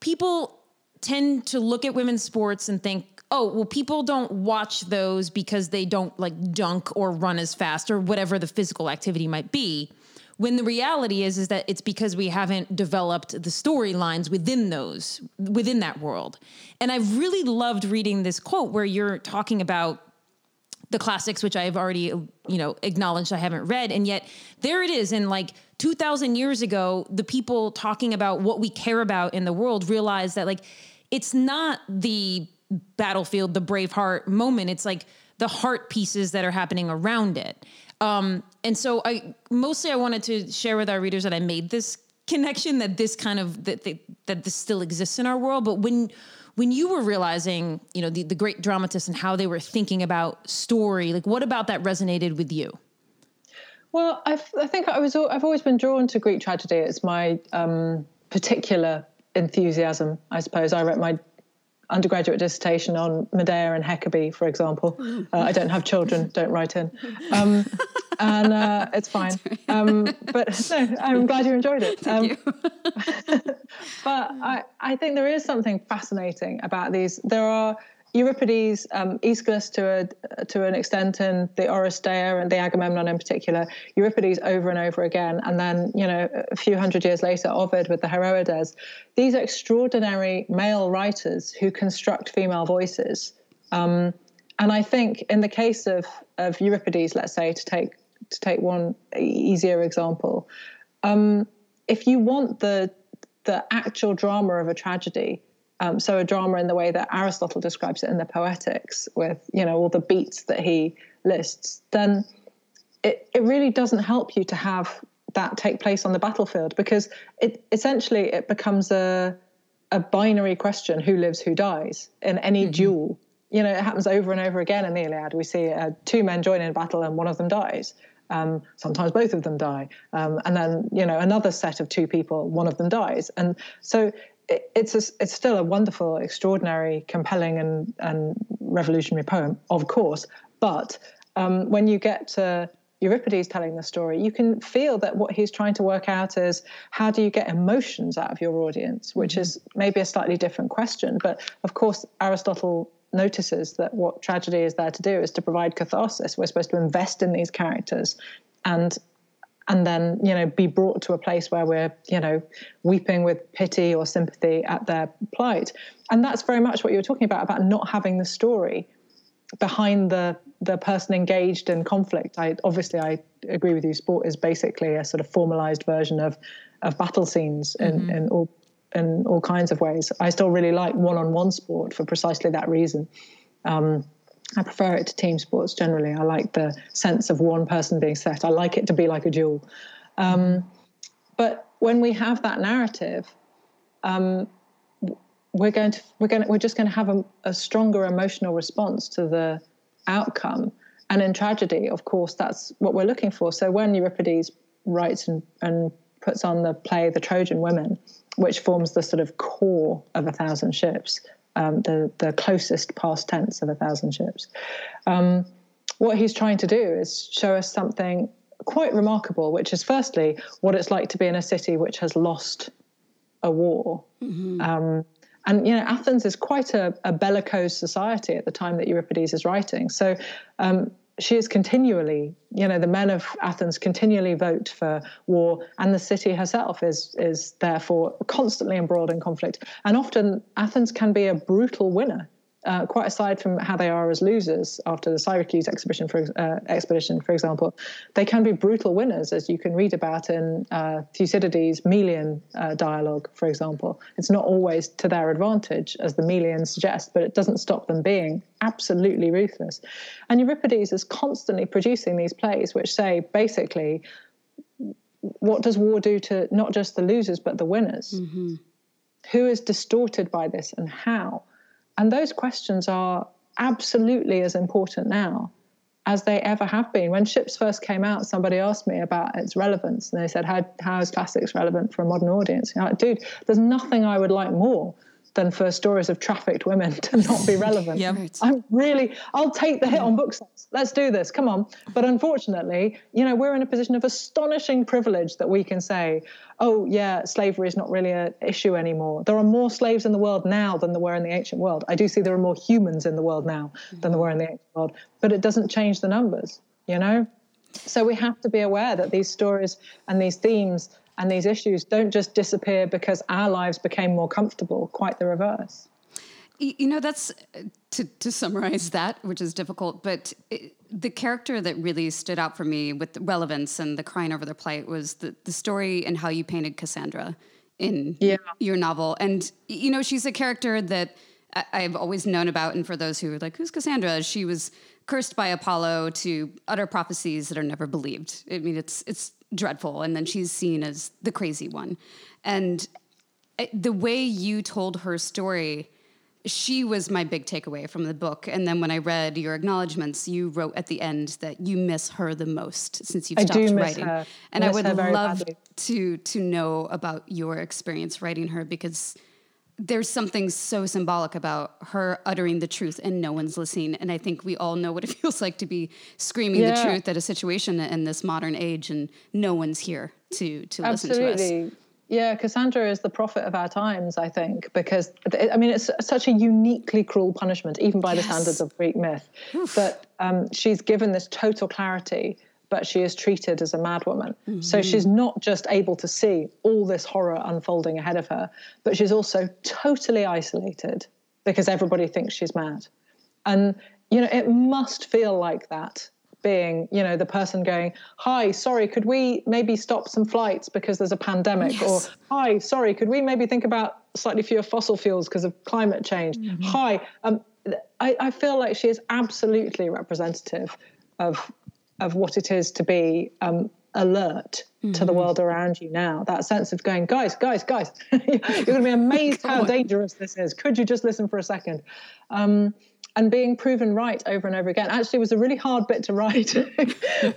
people tend to look at women's sports and think, oh, well, people don't watch those because they don't like dunk or run as fast or whatever the physical activity might be. When the reality is, is that it's because we haven't developed the storylines within those, within that world. And I've really loved reading this quote where you're talking about the classics, which I have already, you know, acknowledged I haven't read. And yet there it is. And like two thousand years ago, the people talking about what we care about in the world realized that like, it's not the battlefield, the Braveheart moment. It's like the heart pieces that are happening around it. Um, and so I, mostly I wanted to share with our readers that I made this connection, that this kind of, that, that, that this still exists in our world. But when When you were realizing, you know, the, the great dramatists and how they were thinking about story, like what about that resonated with you? Well, I've, I think I was, I've always been drawn to Greek tragedy. It's my um, particular enthusiasm, I suppose. I wrote my undergraduate dissertation on Medea and Hecuba, for example. Uh, I don't have children, don't write in. Um, and uh, it's fine. Um, but no, I'm glad you enjoyed it. Um, Thank you. But I, I think there is something fascinating about these. There are Euripides, um, Aeschylus to a, to an extent, and the Oresteia and the Agamemnon in particular, Euripides over and over again, and then, you know, a few hundred years later, Ovid with the Heroides. These are extraordinary male writers who construct female voices. Um, and I think in the case of, of Euripides, let's say, to take, to take one easier example, um, if you want the, the actual drama of a tragedy, Um, so a drama in the way that Aristotle describes it in the Poetics, with, you know, all the beats that he lists, then it, it really doesn't help you to have that take place on the battlefield, because it essentially it becomes a a binary question: who lives, who dies in any mm-hmm. duel. You know, it happens over and over again in the Iliad. We see uh, two men join in battle and one of them dies. Um, sometimes both of them die, um, and then, you know, another set of two people, one of them dies, and so. It's a, it's still a wonderful, extraordinary, compelling, and, and revolutionary poem, of course. But um, when you get to Euripides telling the story, you can feel that what he's trying to work out is how do you get emotions out of your audience, which mm-hmm. is maybe a slightly different question. But of course, Aristotle notices that what tragedy is there to do is to provide catharsis. We're supposed to invest in these characters, and. And then, you know, be brought to a place where we're, you know, weeping with pity or sympathy at their plight. And that's very much what you were talking about, about not having the story behind the the person engaged in conflict. I obviously, I agree with you. Sport is basically a sort of formalized version of, of battle scenes in, mm-hmm. in all in all kinds of ways. I still really like one-on-one sport for precisely that reason. Um I prefer it to team sports generally. I like the sense of one person being set. I like it to be like a duel. Um, but when we have that narrative, um, we're going to we're going to, we're just going to have a, a stronger emotional response to the outcome. And in tragedy, of course, that's what we're looking for. So when Euripides writes and, and puts on the play The Trojan Women, which forms the sort of core of A Thousand Ships. Um, the, the closest past tense of A Thousand Ships. Um, what he's trying to do is show us something quite remarkable, which is firstly, what it's like to be in a city which has lost a war. Mm-hmm. Um, and, you know, Athens is quite a, a bellicose society at the time that Euripides is writing. So um, she is continually, you know, the men of Athens continually vote for war, and the city herself is is therefore constantly embroiled in conflict. And often Athens can be a brutal winner, uh, quite aside from how they are as losers after the Syracuse exhibition for, uh, expedition, for example. They can be brutal winners, as you can read about in uh, Thucydides' Melian uh, dialogue, for example. It's not always to their advantage, as the Melians suggest, but it doesn't stop them being absolutely ruthless. And Euripides is constantly producing these plays which say, basically, what does war do to not just the losers but the winners? Mm-hmm. Who is distorted by this and how? And those questions are absolutely as important now as they ever have been. When Ships first came out, somebody asked me about its relevance, and they said, how, how is classics relevant for a modern audience? And I'm like, dude, there's nothing I would like more than for stories of trafficked women to not be relevant. Yeah, right. I'm really, I'll take the hit on book sales. Let's do this, come on. But unfortunately, you know, we're in a position of astonishing privilege that we can say, oh yeah, slavery is not really an issue anymore. There are more slaves in the world now than there were in the ancient world. I do see there are more humans in the world now mm-hmm. than there were in the ancient world, but it doesn't change the numbers, you know? So we have to be aware that these stories and these themes and these issues don't just disappear because our lives became more comfortable, quite the reverse. You know, that's, to, to summarize that, which is difficult, but it, the character that really stood out for me with relevance and the crying over their plight was the, the story and how you painted Cassandra in yeah. your novel. And, you know, she's a character that I've always known about. And for those who are like, who's Cassandra? She was cursed by Apollo to utter prophecies that are never believed. I mean, it's it's... dreadful. And then she's seen as the crazy one. And the way you told her story, she was my big takeaway from the book. And then when I read your acknowledgements, you wrote at the end that you miss her the most since you've I stopped do miss writing. Her. And I, miss I would her very love badly. to, to know about your experience writing her, because there's something so symbolic about her uttering the truth and no one's listening. And I think we all know what it feels like to be screaming yeah. the truth at a situation in this modern age and no one's here to, to Absolutely. listen to us. Yeah, Cassandra is the prophet of our times, I think, because, I mean, it's such a uniquely cruel punishment, even by yes. the standards of Greek myth. Oof. But um, she's given this total clarity, but she is treated as a madwoman. Mm-hmm. So she's not just able to see all this horror unfolding ahead of her, but she's also totally isolated because everybody thinks she's mad. And, you know, it must feel like that, being, you know, the person going, hi, sorry, could we maybe stop some flights because there's a pandemic? Yes. Or, hi, sorry, could we maybe think about slightly fewer fossil fuels because of climate change? Mm-hmm. Hi. Um, I, I feel like she is absolutely representative of... of what it is to be um, alert mm-hmm. to the world around you now. That sense of going, guys, guys, guys, you're going to be amazed how dangerous this is. Could you just listen for a second? Um, and being proven right over and over again. Actually, it was a really hard bit to write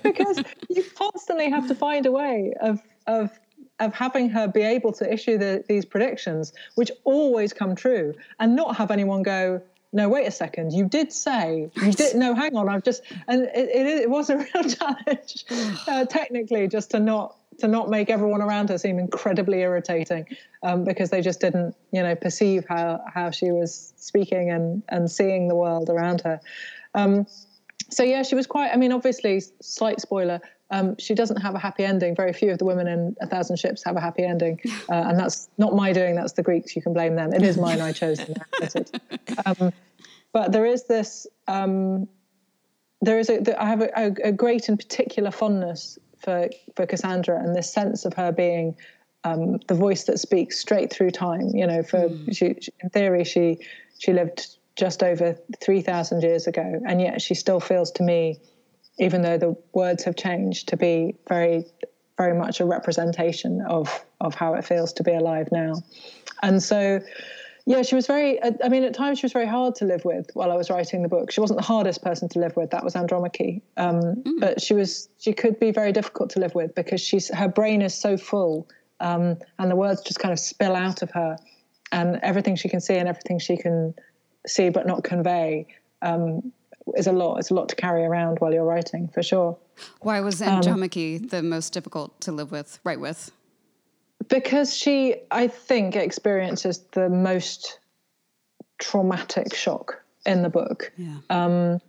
because you constantly have to find a way of of of having her be able to issue the, these predictions, which always come true, and not have anyone go, no, wait a second, you did say, you did, no, hang on, I've just, and it, it, it was a real challenge, uh, technically, just to not to not make everyone around her seem incredibly irritating, um, because they just didn't, you know, perceive how, how she was speaking and, and seeing the world around her. Um, so, yeah, she was quite, I mean, obviously, slight spoiler, Um, she doesn't have a happy ending. Very few of the women in A Thousand Ships have a happy ending. Uh, and that's not my doing, that's the Greeks. You can blame them. It is mine, I chose to narrate it. Um, but there is this, um, there is a, the, I have a, a, a great and particular fondness for, for Cassandra and this sense of her being um, the voice that speaks straight through time. You know, for mm. she, she, in theory, she, she lived just over three thousand years ago. And yet she still feels to me, even though the words have changed, to be very, very much a representation of, of how it feels to be alive now. And so, yeah, she was very, I mean, at times she was very hard to live with while I was writing the book. She wasn't the hardest person to live with. That was Andromache. Um, mm. But she was, she could be very difficult to live with because she's, her brain is so full um, and the words just kind of spill out of her, and everything she can see and everything she can see but not convey um, is a lot. It's a lot to carry around while you're writing, for sure. Why was Andromache um, the most difficult to live with, write with? Because she, I think, experiences the most traumatic shock in the book. Yeah. Um,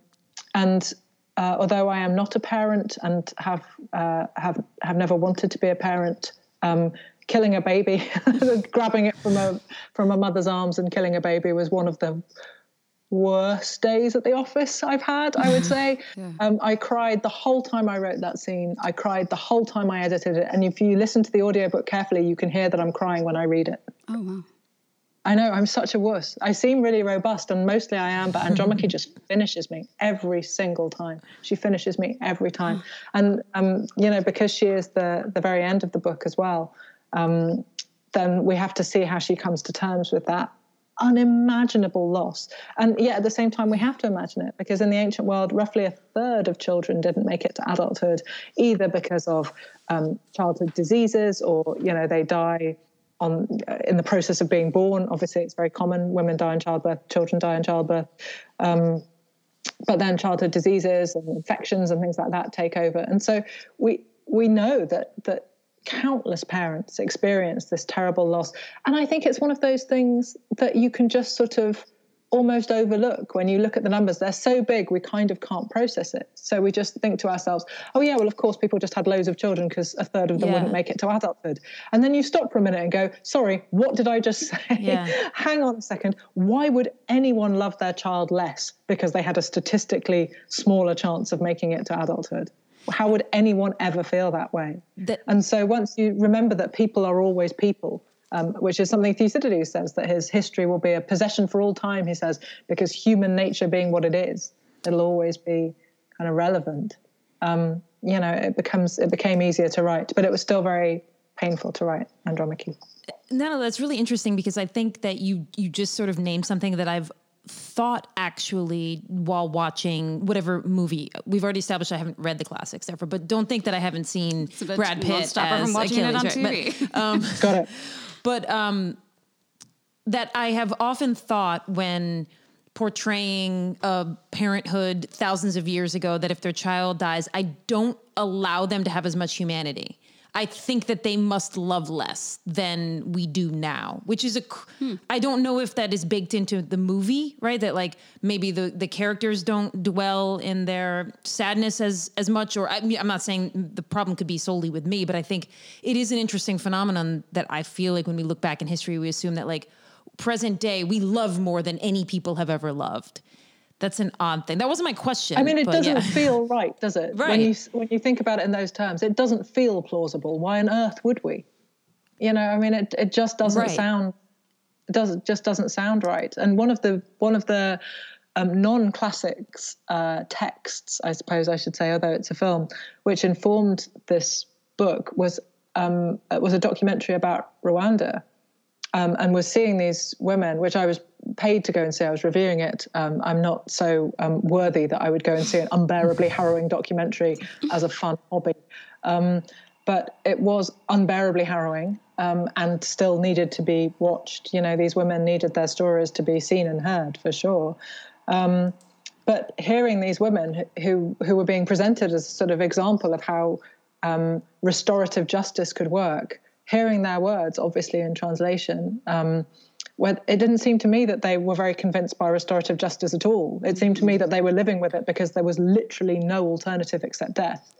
and Uh, although I am not a parent and have uh, have have never wanted to be a parent, um, killing a baby, grabbing it from a from a mother's arms and killing a baby was one of the worst days at the office I've had, I would say. Yeah. Um, I cried the whole time I wrote that scene. I cried the whole time I edited it. And if you listen to the audiobook carefully, you can hear that I'm crying when I read it. Oh, wow. I know, I'm such a wuss. I seem really robust, and mostly I am, but Andromache just finishes me every single time. She finishes me every time. And, um, you know, because she is the, the very end of the book as well, um, then we have to see how she comes to terms with that unimaginable loss. And yet at the same time, we have to imagine it, because in the ancient world, roughly a third of children didn't make it to adulthood, either because of um, childhood diseases or, you know, they die on uh, in the process of being born. Obviously, it's very common. Women die in childbirth, children die in childbirth. Um, but then childhood diseases and infections and things like that take over. And so we we know that that countless parents experience this terrible loss. And I think it's one of those things that you can just sort of almost overlook when you look at the numbers. They're so big, we kind of can't process it. So we just think to ourselves, oh yeah, well, of course, people just had loads of children because a third of them yeah. wouldn't make it to adulthood. And then you stop for a minute and go, sorry, what did I just say? Yeah. Hang on a second. Why would anyone love their child less because they had a statistically smaller chance of making it to adulthood? How would anyone ever feel that way? The- and so once you remember that people are always people, um, which is something Thucydides says, that his history will be a possession for all time, he says, because human nature being what it is, it'll always be kind of relevant. Um, you know, it becomes it became easier to write, but it was still very painful to write Andromache. No, that's really interesting, because I think that you you just sort of named something that I've thought actually while watching whatever movie. We've already established I haven't read the classics, therefore, but don't think that I haven't seen Brad Pitt as Achilles, right? But, um, got it. But um, that I have often thought when portraying a parenthood thousands of years ago, that if their child dies, I don't allow them to have as much humanity. I think that they must love less than we do now, which is a, hmm. I don't know if that is baked into the movie, right? That like maybe the, the characters don't dwell in their sadness as, as much, or I mean, I'm not saying the problem could be solely with me, but I think it is an interesting phenomenon that I feel like when we look back in history, we assume that like present day, we love more than any people have ever loved. That's an odd thing. That wasn't my question. I mean, it but, doesn't yeah. feel right, does it? Right. When you, when you think about it in those terms, it doesn't feel plausible. Why on earth would we? You know, I mean, it it just doesn't right. sound, it doesn't, just doesn't sound right. And one of the, one of the um, non-classics uh, texts, I suppose I should say, although it's a film, which informed this book was, um, was a documentary about Rwanda. Um, and was seeing these women, which I was paid to go and see. I was reviewing it. Um, I'm not so um, worthy that I would go and see an unbearably harrowing documentary as a fun hobby. Um, but it was unbearably harrowing um, and still needed to be watched. You know, these women needed their stories to be seen and heard, for sure. Um, but hearing these women who, who were being presented as a sort of example of how um, restorative justice could work, hearing their words, obviously in translation, um, where it didn't seem to me that they were very convinced by restorative justice at all. It seemed to me that they were living with it because there was literally no alternative except death.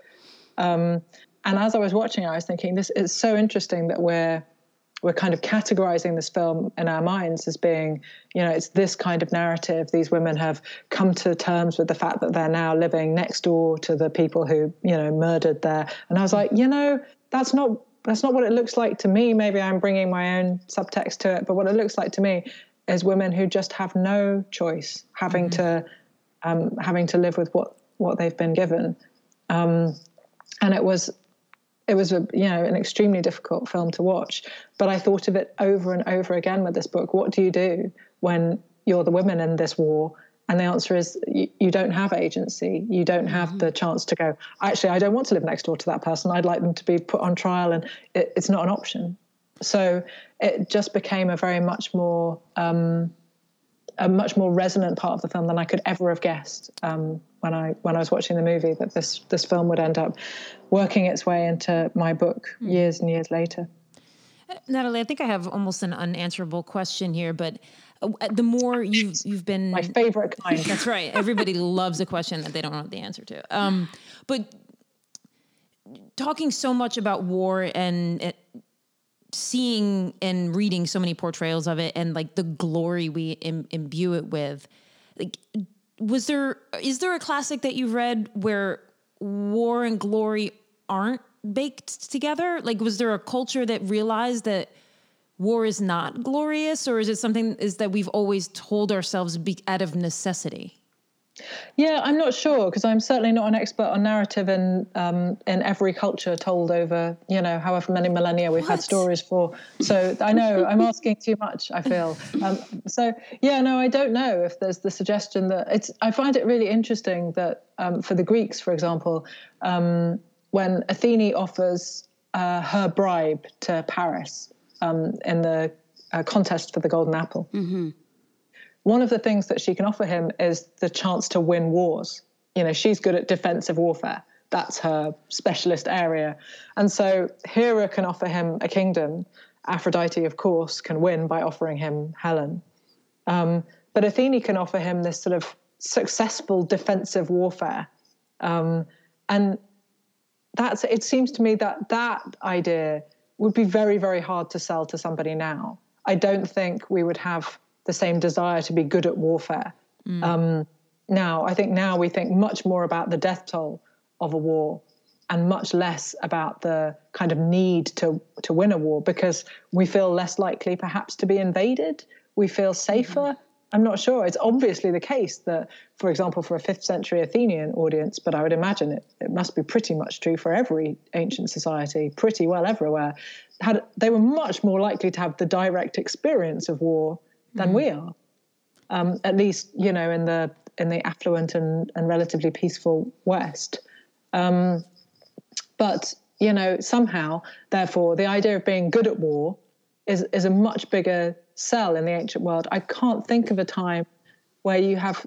Um, and as I was watching, I was thinking, this is so interesting that we're we're kind of categorizing this film in our minds as being, you know, it's this kind of narrative. These women have come to terms with the fact that they're now living next door to the people who, you know, murdered their. And I was like, you know, that's not... That's not what it looks like to me. Maybe I'm bringing my own subtext to it, but what it looks like to me is women who just have no choice, having mm-hmm. to um, having to live with what, what they've been given. Um, and it was it was a, you know, an extremely difficult film to watch. But I thought of it over and over again with this book. What do you do when you're the women in this war? And the answer is you, you don't have agency. You don't have mm-hmm. the chance to go, actually, I don't want to live next door to that person. I'd like them to be put on trial, and it, it's not an option. So it just became a very much more um, a much more resonant part of the film than I could ever have guessed um, when I when I was watching the movie, that this, this film would end up working its way into my book mm-hmm. years and years later. Natalie, I think I have almost an unanswerable question here, but the more you've you've been, my favorite kind. That's right. Everybody loves a question that they don't want the answer to. Um, but talking so much about war and it, seeing and reading so many portrayals of it, and like the glory we Im- imbue it with, like, was there is there a classic that you've read where war and glory aren't baked together? Like, was there a culture that realized that war is not glorious, or is it something is that we've always told ourselves be, out of necessity? Yeah, I'm not sure, because I'm certainly not an expert on narrative in um, in every culture told over, you know, however many millennia we've what? had stories for. So I know I'm asking too much, I feel. Um, so, yeah, no, I don't know if there's the suggestion that it's, I find it really interesting that um, for the Greeks, for example, um, when Athene offers uh, her bribe to Paris um, in the uh, contest for the golden apple, mm-hmm. one of the things that she can offer him is the chance to win wars. You know, she's good at defensive warfare. That's her specialist area. And so Hera can offer him a kingdom. Aphrodite, of course, can win by offering him Helen. Um, but Athene can offer him this sort of successful defensive warfare. Um, and that's, it seems to me that that idea would be very, very hard to sell to somebody now. I don't think we would have the same desire to be good at warfare. Mm. Um, now, I think now we think much more about the death toll of a war and much less about the kind of need to, to win a war, because we feel less likely perhaps to be invaded. We feel safer. Mm. I'm not sure. It's obviously the case that, for example, for a fifth century Athenian audience, but I would imagine it, it must be pretty much true for every ancient society, pretty well everywhere, had, they were much more likely to have the direct experience of war than we are, um, at least, you know, in the in the affluent and, and relatively peaceful West. Um, but, you know, somehow, therefore, the idea of being good at war is, is a much bigger sell in the ancient world. I can't think of a time where you have,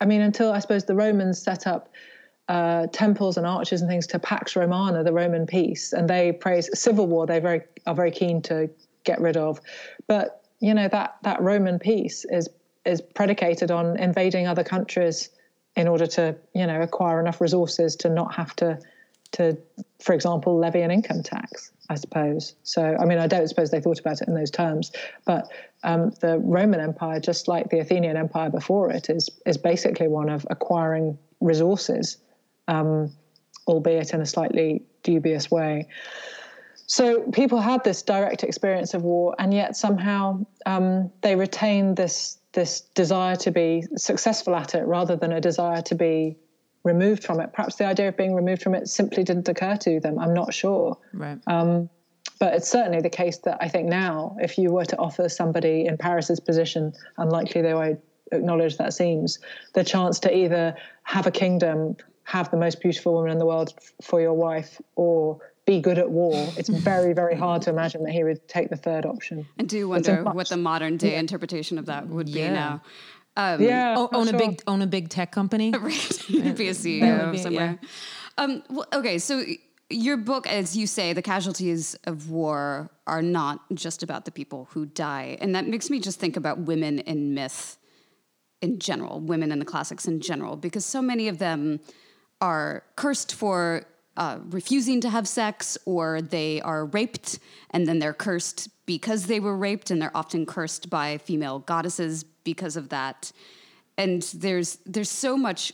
I mean, until I suppose the Romans set up uh, temples and arches and things to Pax Romana, the Roman peace, and they praise civil war, they very are very keen to get rid of. But you know, that, that Roman peace is is predicated on invading other countries in order to, you know, acquire enough resources to not have to, to, for example, levy an income tax, I suppose. So, I mean, I don't suppose they thought about it in those terms, but um, the Roman Empire, just like the Athenian Empire before it, is is basically one of acquiring resources, um, albeit in a slightly dubious way. So people had this direct experience of war, and yet somehow um, they retained this this desire to be successful at it rather than a desire to be removed from it. Perhaps the idea of being removed from it simply didn't occur to them. I'm not sure. Right. Um, but it's certainly the case that I think now, if you were to offer somebody in Paris's position, unlikely though I acknowledge that seems, the chance to either have a kingdom, have the most beautiful woman in the world for your wife, or be good at war, it's very, very hard to imagine that he would take the third option. I do wonder what the modern day yeah. interpretation of that would yeah. be now. Um, yeah, o- own sure. a big own a big tech company, right? Be a C E O be, somewhere. Yeah. Um, well, okay, so your book, as you say, the casualties of war are not just about the people who die, and that makes me just think about women in myth in general, women in the classics in general, because so many of them are cursed for Uh, refusing to have sex, or they are raped and then they're cursed because they were raped, and they're often cursed by female goddesses because of that. And there's there's so much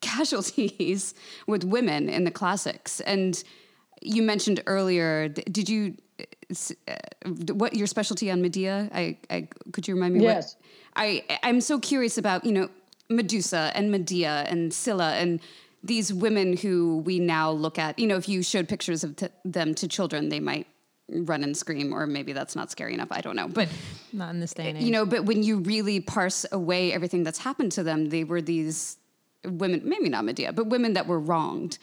casualties with women in the classics. And you mentioned earlier, did you uh, what your specialty on Medea? I, I could you remind me? Yes. What? I I'm so curious about, you know, Medusa and Medea and Scylla and these women who we now look at, you know, if you showed pictures of t- them to children, they might run and scream, or maybe that's not scary enough. I don't know. But not in this day and age. You know, but when you really parse away everything that's happened to them, they were these women, maybe not Medea, but women that were wronged.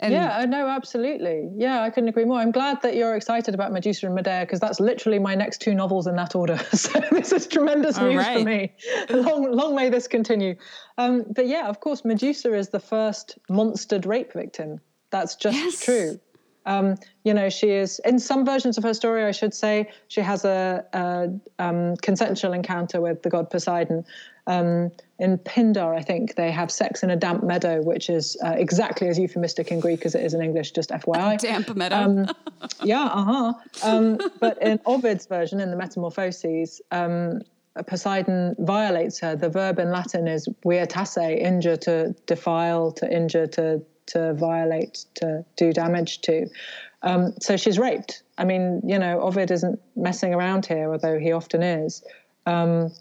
And yeah, no, absolutely. Yeah, I couldn't agree more. I'm glad that you're excited about Medusa and Medea, because that's literally my next two novels in that order. So this is tremendous news right. for me. Long, long may this continue. Um, but yeah, of course, Medusa is the first monstered rape victim. That's just yes. true. Um, you know, she is, in some versions of her story, I should say, she has a, a um, consensual encounter with the god Poseidon. Um, in Pindar, I think, they have sex in a damp meadow, which is uh, exactly as euphemistic in Greek as it is in English, just F Y I. Damp meadow. Um, yeah, uh-huh. Um, but in Ovid's version, in the Metamorphoses, um, Poseidon violates her. The verb in Latin is vietasse, injure, to defile, to injure, to to violate, to do damage to. Um, so she's raped. I mean, you know, Ovid isn't messing around here, although he often is, um,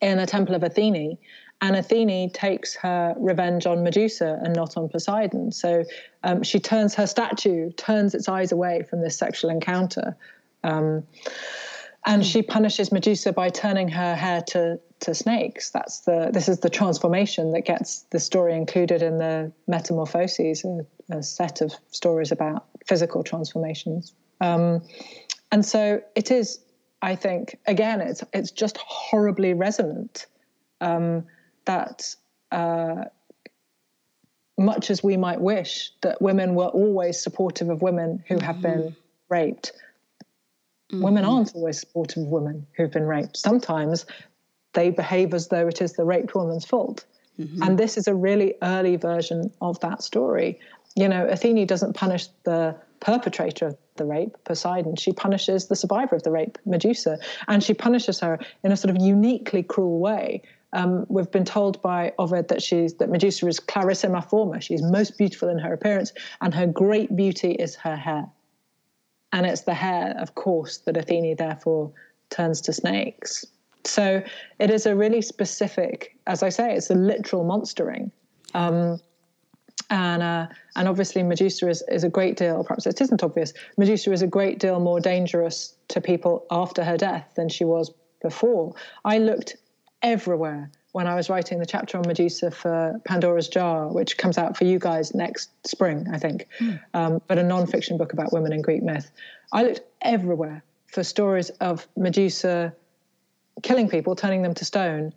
in a temple of Athene. And Athene takes her revenge on Medusa and not on Poseidon. So um, she turns her statue, turns its eyes away from this sexual encounter. Um, and she punishes Medusa by turning her hair to to snakes. That's the this is the transformation that gets the story included in the Metamorphoses, a, a set of stories about physical transformations. Um, and so it is, I think, again, it's it's just horribly resonant, um, that uh, much as we might wish that women were always supportive of women who have been raped, mm-hmm. women aren't always supportive of women who've been raped. Sometimes they behave as though it is the raped woman's fault. Mm-hmm. And this is a really early version of that story. You know, Athene doesn't punish the perpetrator of the rape, Poseidon. She punishes the survivor of the rape, Medusa, and she punishes her in a sort of uniquely cruel way. Um, we've been told by Ovid that she's that Medusa is clarissima forma. She's most beautiful in her appearance, and her great beauty is her hair. And it's the hair, of course, that Athene therefore turns to snakes. So it is a really specific, as I say, it's a literal monstering. Um, and uh, and obviously Medusa is, is a great deal, perhaps it isn't obvious, Medusa is a great deal more dangerous to people after her death than she was before. I looked everywhere when I was writing the chapter on Medusa for Pandora's Jar, which comes out for you guys next spring, I think, mm. um, but a non-fiction book about women in Greek myth. I looked everywhere for stories of Medusa killing people, turning them to stone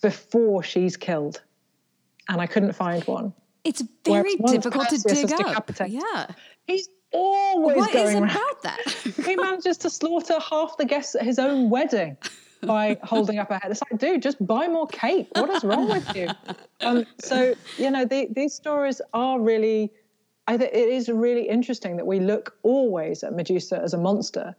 before she's killed, and I couldn't find one. It's very difficult to dig up. Yeah, he's always what going is around. About that? He manages to slaughter half the guests at his own wedding by holding up a head. It's like, dude, just buy more cake. What is wrong with you? Um, so you know, the, these stories are really. I think it is really interesting that we look always at Medusa as a monster,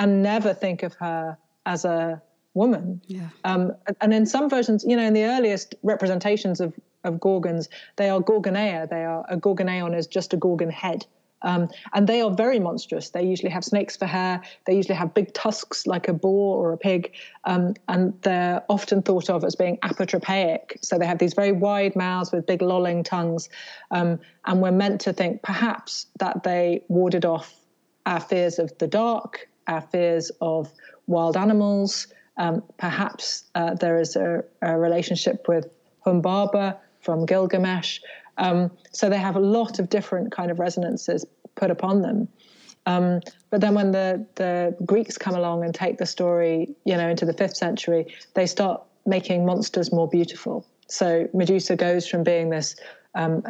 and never think of her as a woman. Yeah. Um, and in some versions, you know, in the earliest representations of, of Gorgons, they are Gorgonae. They are, a Gorgonaeon is just a Gorgon head. Um, and they are very monstrous. They usually have snakes for hair. They usually have big tusks like a boar or a pig. Um, and they're often thought of as being apotropaic. So they have these very wide mouths with big lolling tongues. Um, and we're meant to think perhaps that they warded off our fears of the dark, our fears of wild animals. Um, perhaps uh, there is a, a relationship with Humbaba from Gilgamesh. Um, so they have a lot of different kind of resonances put upon them. Um, but then when the, the Greeks come along and take the story, you know, into the fifth century, they start making monsters more beautiful. So Medusa goes from being this um,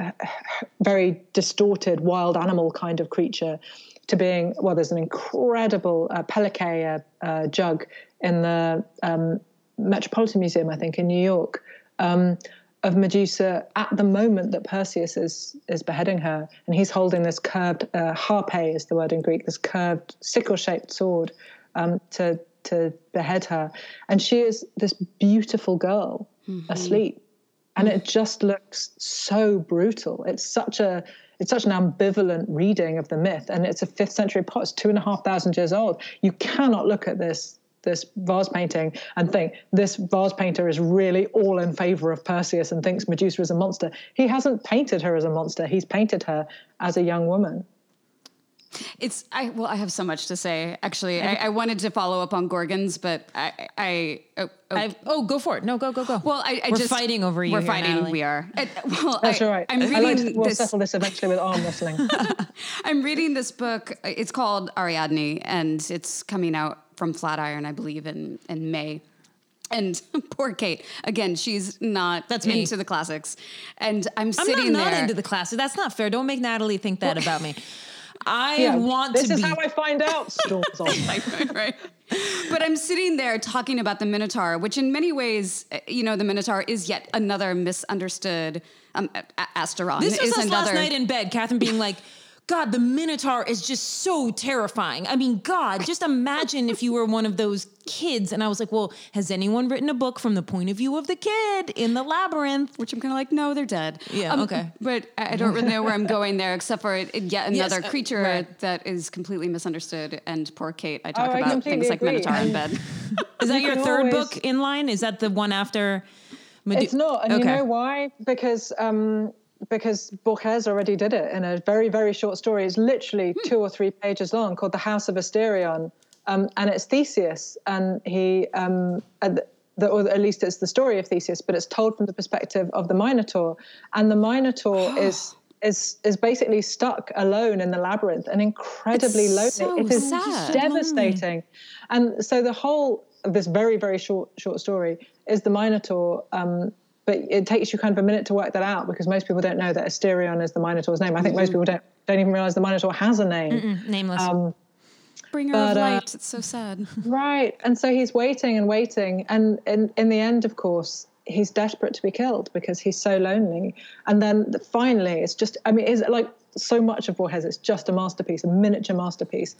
very distorted wild animal kind of creature to being, well, there's an incredible uh, Pelike uh, uh, jug in the um, Metropolitan Museum, I think, in New York, um, of Medusa at the moment that Perseus is is beheading her. And he's holding this curved, uh, harpe is the word in Greek, this curved sickle-shaped sword um, to, to behead her. And she is this beautiful girl mm-hmm. asleep. And mm-hmm. it just looks so brutal. It's such a... It's such an ambivalent reading of the myth, and it's a fifth century pot. It's two and a half thousand years old. You cannot look at this this vase painting and think this vase painter is really all in favor of Perseus and thinks Medusa is a monster. He hasn't painted her as a monster. He's painted her as a young woman. It's I well, I have so much to say. Actually, I, I wanted to follow up on Gorgons, but I, I oh, okay. oh, go for it. No, go, go, go. Well, I, I we're just fighting over you. We're here, fighting. Natalie. We are. I, well, that's I, all right. I'm reading. I like to, we'll this. settle this eventually with arm wrestling. I'm reading this book. It's called Ariadne, and it's coming out from Flatiron, I believe, in in May. And poor Kate, again, she's not That's into me. the classics, and I'm, I'm sitting not, there. I'm not into the classics. That's not fair. Don't make Natalie think that well, about me. I yeah, want this to This is be- how I find out. Storms on. Right, right, right. But I'm sitting there talking about the Minotaur, which in many ways, you know, the Minotaur is yet another misunderstood um, a- Asteron. This was us another- last night in bed, Catherine being like, God, the Minotaur is just so terrifying. I mean, God, just imagine if you were one of those kids. And I was like, well, has anyone written a book from the point of view of the kid in the labyrinth? Which I'm kind of like, no, they're dead. Yeah, um, okay. But I don't really know where I'm going there, except for it, it yet another yes, uh, creature right. that is completely misunderstood. And poor Kate, I talk oh, about I things like agree. Minotaur in bed. Is that you your third always... book in line? Is that the one after? Medu- it's not. And okay. You know why? Because... Um, Because Borges already did it in a very, very short story. It's literally hmm. two or three pages long, called The House of Asterion. Um, and it's Theseus. And he, um, at the, or at least it's the story of Theseus, but it's told from the perspective of the Minotaur. And the Minotaur is is is basically stuck alone in the labyrinth and incredibly it's lonely. So it is sad. Devastating. Lonely. And so the whole of this very, very short, short story is the Minotaur. Um, But it takes you kind of a minute to work that out, because most people don't know that Asterion is the Minotaur's name. I think mm-hmm. most people don't don't even realize the Minotaur has a name. Mm-mm, nameless. Um, Bringer but, of light. Uh, it's so sad. Right. And so he's waiting and waiting. And in, in the end, of course, he's desperate to be killed because he's so lonely. And then finally, it's just, I mean, it's like so much of Borges, it's just a masterpiece, a miniature masterpiece.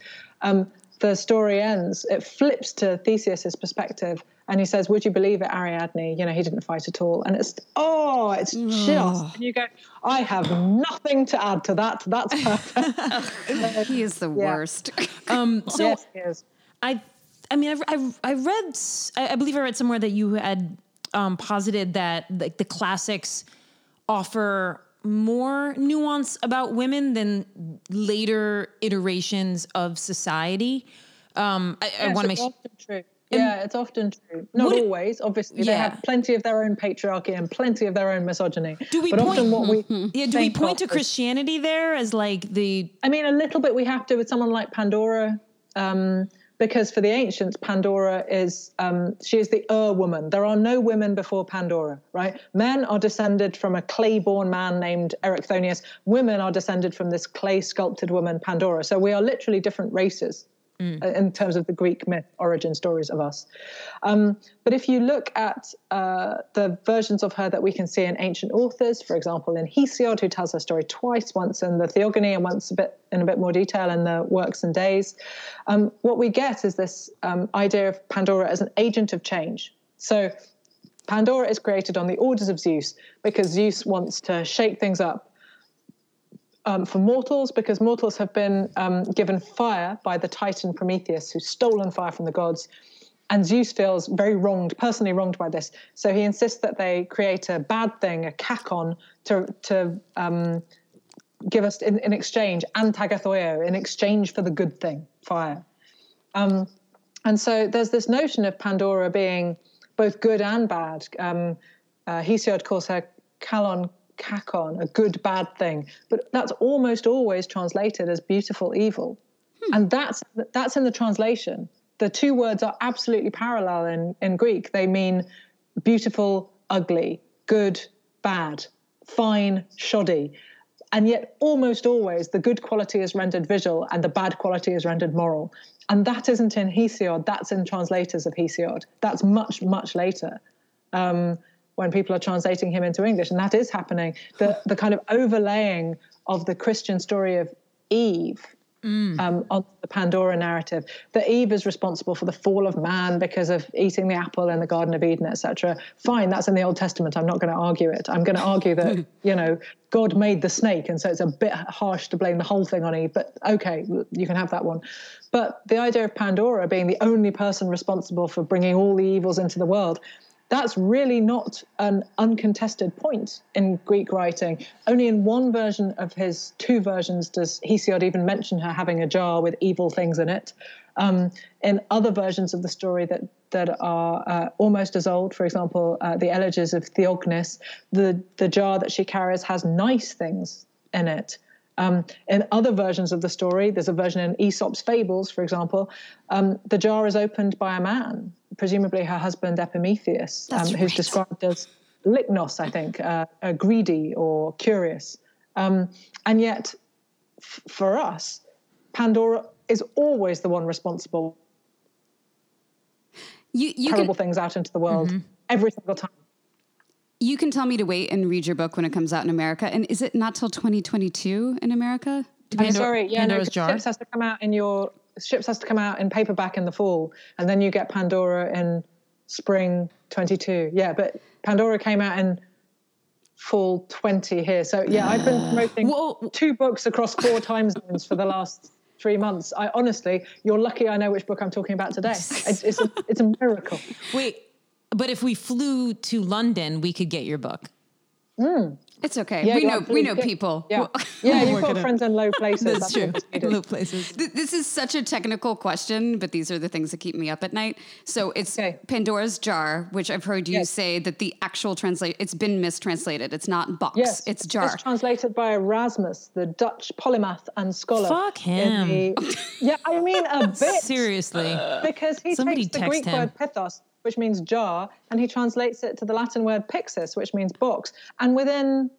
Um, the story ends, it flips to Theseus's perspective, and he says, would you believe it, Ariadne? You know, he didn't fight at all. And it's, oh, it's just, and you go, I have nothing to add to that. That's perfect. He is the yeah. worst. Um, so yes, he is. I, I mean, I, I read, I believe I read somewhere that you had um, posited that like the classics offer more nuance about women than later iterations of society. Um, I, yes, I want to make sure. True. Yeah, it's often true. Not it, always, obviously. Yeah. They have plenty of their own patriarchy and plenty of their own misogyny. Do we but point, often what we yeah, do we point to Christianity there as like the... I mean, a little bit we have to with someone like Pandora, um, because for the ancients, Pandora is, um, she is the Ur-woman. There are no women before Pandora, right? Men are descended from a clay-born man named Erichthonius. Women are descended from this clay-sculpted woman, Pandora. So we are literally different races. Mm. In terms of the Greek myth origin stories of us. Um, but if you look at uh, the versions of her that we can see in ancient authors, for example, in Hesiod, who tells her story twice, once in the Theogony and once a bit in a bit more detail in the Works and Days, um, what we get is this um, idea of Pandora as an agent of change. So Pandora is created on the orders of Zeus because Zeus wants to shake things up. Um, for mortals, because mortals have been um, given fire by the Titan Prometheus, who's stolen fire from the gods. And Zeus feels very wronged, personally wronged by this. So he insists that they create a bad thing, a kakon, to to um, give us, in, in exchange, antagathoeo, in exchange for the good thing, fire. Um, and so there's this notion of Pandora being both good and bad. Um, uh, Hesiod calls her Kalon Kakon, a good bad thing, but that's almost always translated as beautiful evil. Hmm. And that's that's in the translation. The two words are absolutely parallel in, in Greek. They mean beautiful, ugly, good, bad, fine, shoddy. And yet almost always the good quality is rendered visual and the bad quality is rendered moral. And that isn't in Hesiod, that's in translators of Hesiod. That's much, much later. Um, when people are translating him into English, and that is happening, the the kind of overlaying of the Christian story of Eve mm. um, on the Pandora narrative, that Eve is responsible for the fall of man because of eating the apple in the Garden of Eden, et cetera. Fine, that's in the Old Testament. I'm not going to argue it. I'm going to argue that, you know, God made the snake, and so it's a bit harsh to blame the whole thing on Eve, but okay, you can have that one. But the idea of Pandora being the only person responsible for bringing all the evils into the world, that's really not an uncontested point in Greek writing. Only in one version of his two versions does Hesiod even mention her having a jar with evil things in it. Um, in other versions of the story that that are uh, almost as old, for example, uh, the Elegies of Theognis, the, the jar that she carries has nice things in it. Um, in other versions of the story, there's a version in Aesop's Fables, for example, um, the jar is opened by a man, presumably her husband Epimetheus, um, who's right. described as Lychnos, I think, uh, uh, greedy or curious. Um, and yet, f- for us, Pandora is always the one responsible. You, you terrible can, things out into the world mm-hmm. every single time. You can tell me to wait and read your book when it comes out in America. And is it not till twenty twenty-two in America? I'm Pandora, sorry, yeah, Pandora's no, Jar. Ships has to come out in your Ships has to come out in paperback in the fall, and then you get Pandora in spring twenty-two. Yeah, but Pandora came out in fall twenty here. So yeah, uh, I've been promoting whoa. two books across four time zones for the last three months. I honestly, you're lucky I know which book I'm talking about today. It's, it's, a, it's a miracle. Wait, but if we flew to London, we could get your book. Mm. It's okay. Yeah, we know absolutely. we know people. Yeah, yeah you've got friends in low places. That's, That's true. Low places. This is such a technical question, but these are the things that keep me up at night. So it's okay. Pandora's Jar, which I've heard you yes. say that the actual translate, it's been mistranslated. It's not box. Yes. It's jar. It's translated by Erasmus, the Dutch polymath and scholar. Fuck him. The, yeah, I mean a bit. Seriously. Uh, because he takes the Greek him. word pithos, which means jar, and he translates it to the Latin word pixis, which means box. And within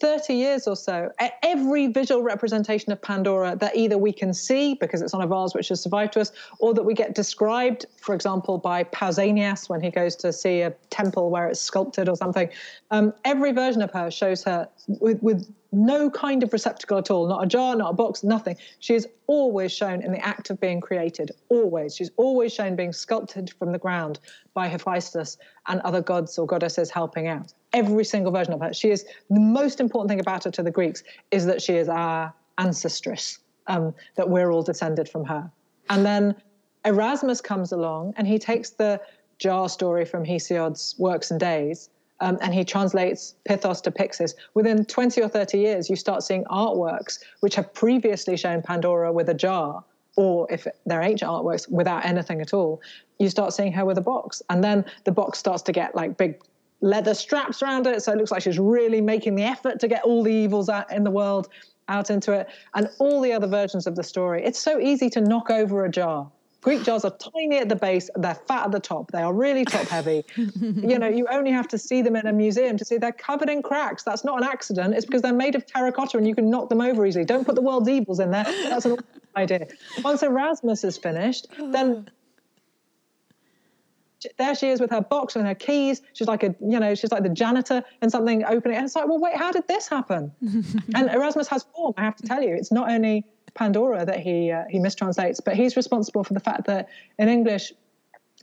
thirty years or so, every visual representation of Pandora that either we can see, because it's on a vase which has survived to us, or that we get described, for example, by Pausanias when he goes to see a temple where it's sculpted or something, um, every version of her shows her with, with no kind of receptacle at all, not a jar, not a box, nothing. She is always shown in the act of being created, always. She's always shown being sculpted from the ground by Hephaestus and other gods or goddesses helping out. Every single version of her. She is, the most important thing about her to the Greeks is that she is our ancestress, um, that we're all descended from her. And then Erasmus comes along and he takes the jar story from Hesiod's Works and Days, Um, and he translates pithos to pixis. Within twenty or thirty years, you start seeing artworks which have previously shown Pandora with a jar, or if they're ancient artworks, without anything at all. You start seeing her with a box. And then the box starts to get like big leather straps around it, so it looks like she's really making the effort to get all the evils out in the world out into it. And all the other versions of the story. It's so easy to knock over a jar. Greek jars are tiny at the base, they're fat at the top, they are really top-heavy. You know, you only have to see them in a museum to see they're covered in cracks. That's not an accident. It's because they're made of terracotta and you can knock them over easily. Don't put the world's evils in there. That's an awesome idea. Once Erasmus is finished, then there she is with her box and her keys. She's like a, you know, she's like the janitor and something opening. And it's like, well, wait, how did this happen? And Erasmus has form, I have to tell you. It's not only Pandora that he uh, he mistranslates, but he's responsible for the fact that in English,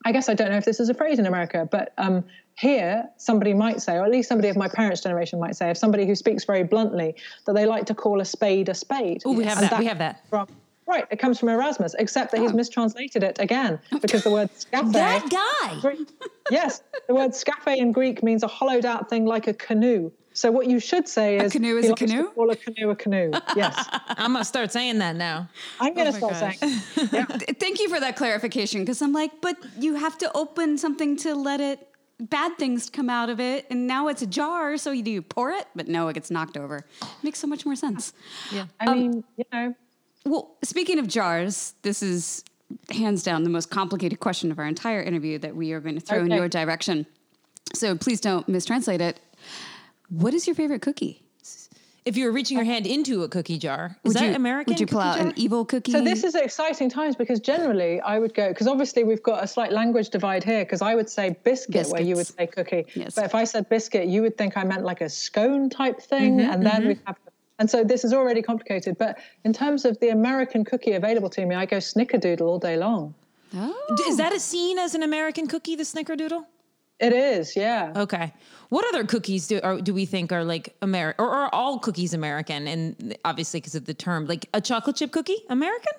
I guess I don't know if this is a phrase in America, but um, here somebody might say, or at least somebody of my parents' generation might say, if somebody who speaks very bluntly, that they like to call a spade a spade. Oh, we have that. that. We have that. From, right, it comes from Erasmus, except that oh. he's mistranslated it again because the word scaphae. That guy. Greek, yes, the word scaphae in Greek means a hollowed out thing like a canoe. So what you should say is... A canoe is a canoe? Call a canoe a canoe, yes. I'm going to start saying that now. I'm going to oh start gosh. saying that. Yeah. Thank you for that clarification, because I'm like, but you have to open something to let it... Bad things come out of it, and now it's a jar, so you do you pour it? But no, it gets knocked over. It makes so much more sense. Yeah, I um, mean, you know... Well, speaking of jars, this is hands down the most complicated question of our entire interview that we are going to throw okay. in your direction. So please don't mistranslate it. What is your favorite cookie? If you were reaching your hand into a cookie jar, is would that you, American? Would you pull out jar? an evil cookie? So this is exciting times, because generally I would go, because obviously we've got a slight language divide here, because I would say biscuit Biscuits. where you would say cookie. Yes. But if I said biscuit, you would think I meant like a scone type thing. Mm-hmm, and then mm-hmm. we'd have, and so this is already complicated. But in terms of the American cookie available to me, I go snickerdoodle all day long. Oh. Is that a seen as an American cookie, the snickerdoodle? It is, yeah. Okay. What other cookies do or do we think are like American, or are all cookies American? And obviously because of the term, like a chocolate chip cookie, American?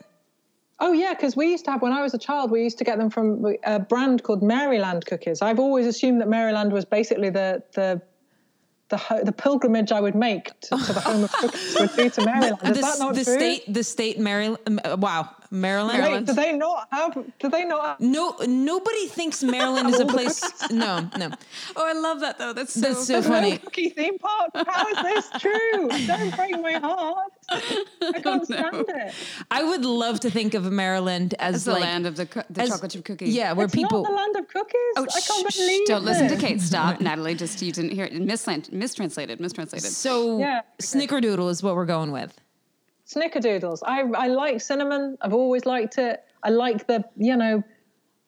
Oh, yeah, because we used to have, when I was a child, we used to get them from a brand called Maryland Cookies. I've always assumed that Maryland was basically the the the, ho- the pilgrimage I would make to, to the home of cookies would be to Maryland. Is the, that not the true? State, the state Maryland, uh, wow. Maryland. Wait, do they not have? Do they not? Have, no, nobody thinks Maryland is a place. No, no. Oh, I love that though. That's so, That's so funny. No cookie theme park. How is this true? Don't break my heart. I can't I stand it. I would love to think of Maryland as, as the like, land of the, co- the as, chocolate chip cookies. Yeah, where it's people. Not the land of cookies. Oh, I can't sh- believe. Sh- don't it. listen to Kate. Stop, Natalie. Just you didn't hear it. Misland- mistranslated. Mistranslated. So yeah, okay. Snickerdoodle is what we're going with. Snickerdoodles. I I like cinnamon. I've always liked it. I like the, you know,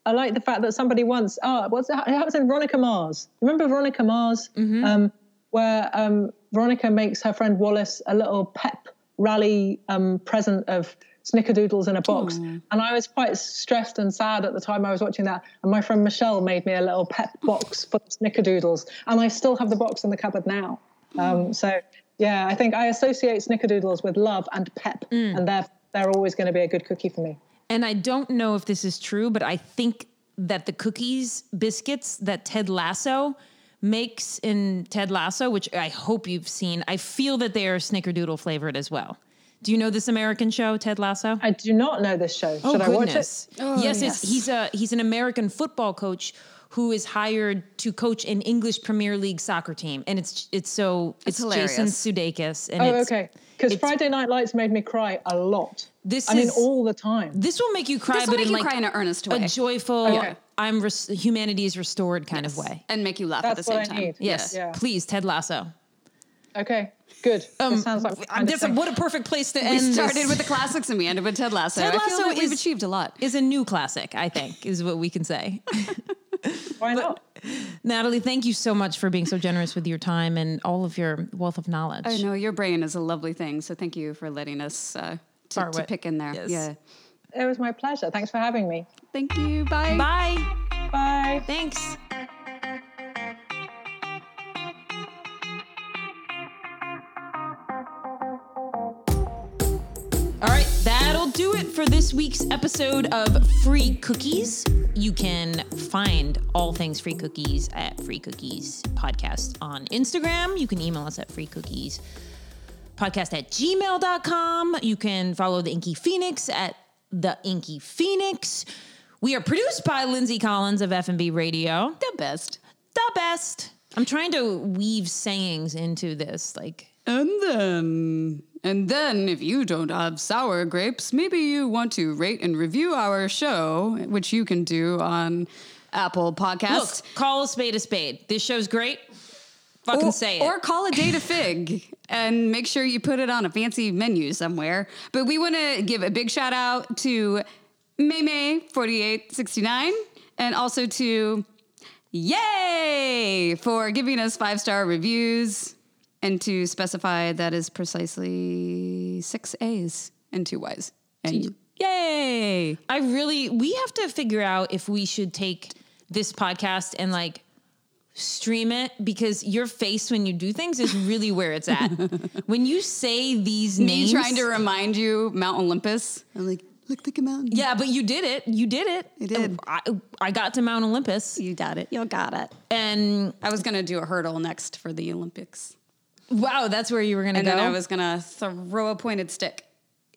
I like the fact that somebody once, oh, what's that? It happens in Veronica Mars. Remember Veronica Mars? Mm-hmm. Um, where um, Veronica makes her friend Wallace a little pep rally um, present of snickerdoodles in a box. Aww. And I was quite stressed and sad at the time I was watching that. And my friend Michelle made me a little pep box for snickerdoodles. And I still have the box in the cupboard now. Um, so, yeah, I think I associate snickerdoodles with love and pep. Mm. And they're, they're always going to be a good cookie for me. And I don't know if this is true, but I think that the cookies, biscuits that Ted Lasso makes in Ted Lasso, which I hope you've seen, I feel that they are snickerdoodle flavored as well. Do you know this American show, Ted Lasso? I do not know this show. Oh, Should goodness. I watch it? Oh, yes, yes. It's, he's a he's an American football coach who is hired to coach an English Premier League soccer team, and it's it's so it's, it's Jason Sudeikis. And oh, it's, okay. Because Friday Night Lights made me cry a lot. This I is, mean, all the time. This will make you cry, but make in you like cry in an earnest way, a joyful. Okay. I'm res- humanity is restored kind yes. of way, and make you laugh That's at the same what I time. Need. Yes, yeah. Please, Ted Lasso. Okay, good. Um, this sounds like a, what a perfect place to end. We started this. with the classics and we ended with Ted Lasso. Ted Lasso I feel like is, we've achieved a lot. Is a new classic, I think, is what we can say. Why not? But, Natalie, thank you so much for being so generous with your time and all of your wealth of knowledge. I know your brain is a lovely thing, so thank you for letting us uh, to, to pick in there. Yes. Yeah. It was my pleasure. Thanks for having me. Thank you. Bye. Bye. Bye. Thanks. All right, that'll do it for this week's episode of Free Cookies. You can find all things Free Cookies at Free Cookies Podcast on Instagram. You can email us at free cookies podcast at gmail dot com. You can follow The Inky Phoenix at The Inky Phoenix. We are produced by Lindsay Collins of F and B Radio. The best. The best. I'm trying to weave sayings into this, like... And then... And then, if you don't have sour grapes, maybe you want to rate and review our show, which you can do on Apple Podcasts. Look, call a spade a spade. This show's great. Fucking or, say it. Or call a date a fig and make sure you put it on a fancy menu somewhere. But we want to give a big shout out to Maymay forty-eight sixty-nine and also to Yay for giving us five-star reviews. And to specify, that is precisely six A's and two Y's. And yay! I really, we have to figure out if we should take this podcast and like stream it, because your face when you do things is really where it's at. When you say these names. Me trying to remind you Mount Olympus. I'm like, look like a mountain. Yeah, but you did it. You did it. I did. I, I got to Mount Olympus. You got it. You got it. And I was going to do a hurdle next for the Olympics. Wow, that's where you were going to go? And then I was going to throw a pointed stick.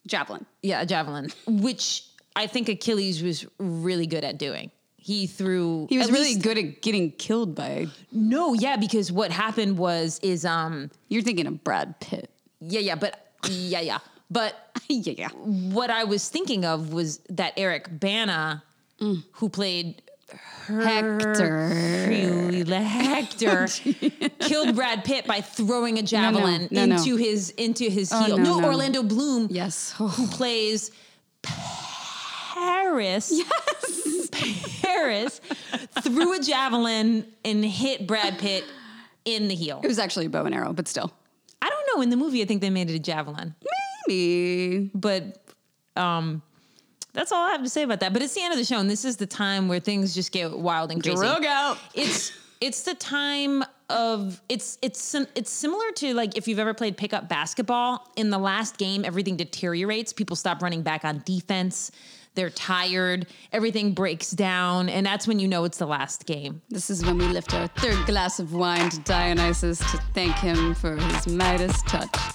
Javelin. Yeah, javelin, which I think Achilles was really good at doing. He threw... He was really good at getting killed by... No, yeah, because what happened was is... um You're thinking of Brad Pitt. Yeah, yeah, but... Yeah, yeah. But... yeah, yeah. What I was thinking of was that Eric Bana, mm. who played... Hector, Hector killed Brad Pitt by throwing a javelin no, no, no, into no. his into his oh, heel. No, no, no, Orlando Bloom, yes, oh. who plays Paris, yes, Paris, threw a javelin and hit Brad Pitt in the heel. It was actually a bow and arrow, but still, I don't know. In the movie, I think they made it a javelin, maybe, but um. That's all I have to say about that. But it's the end of the show, and this is the time where things just get wild and crazy. Drug out. It's it's the time of it's it's it's similar to like if you've ever played pickup basketball. In the last game, everything deteriorates. People stop running back on defense. They're tired. Everything breaks down, and that's when you know it's the last game. This is when we lift our third glass of wine to Dionysus to thank him for his Midas touch.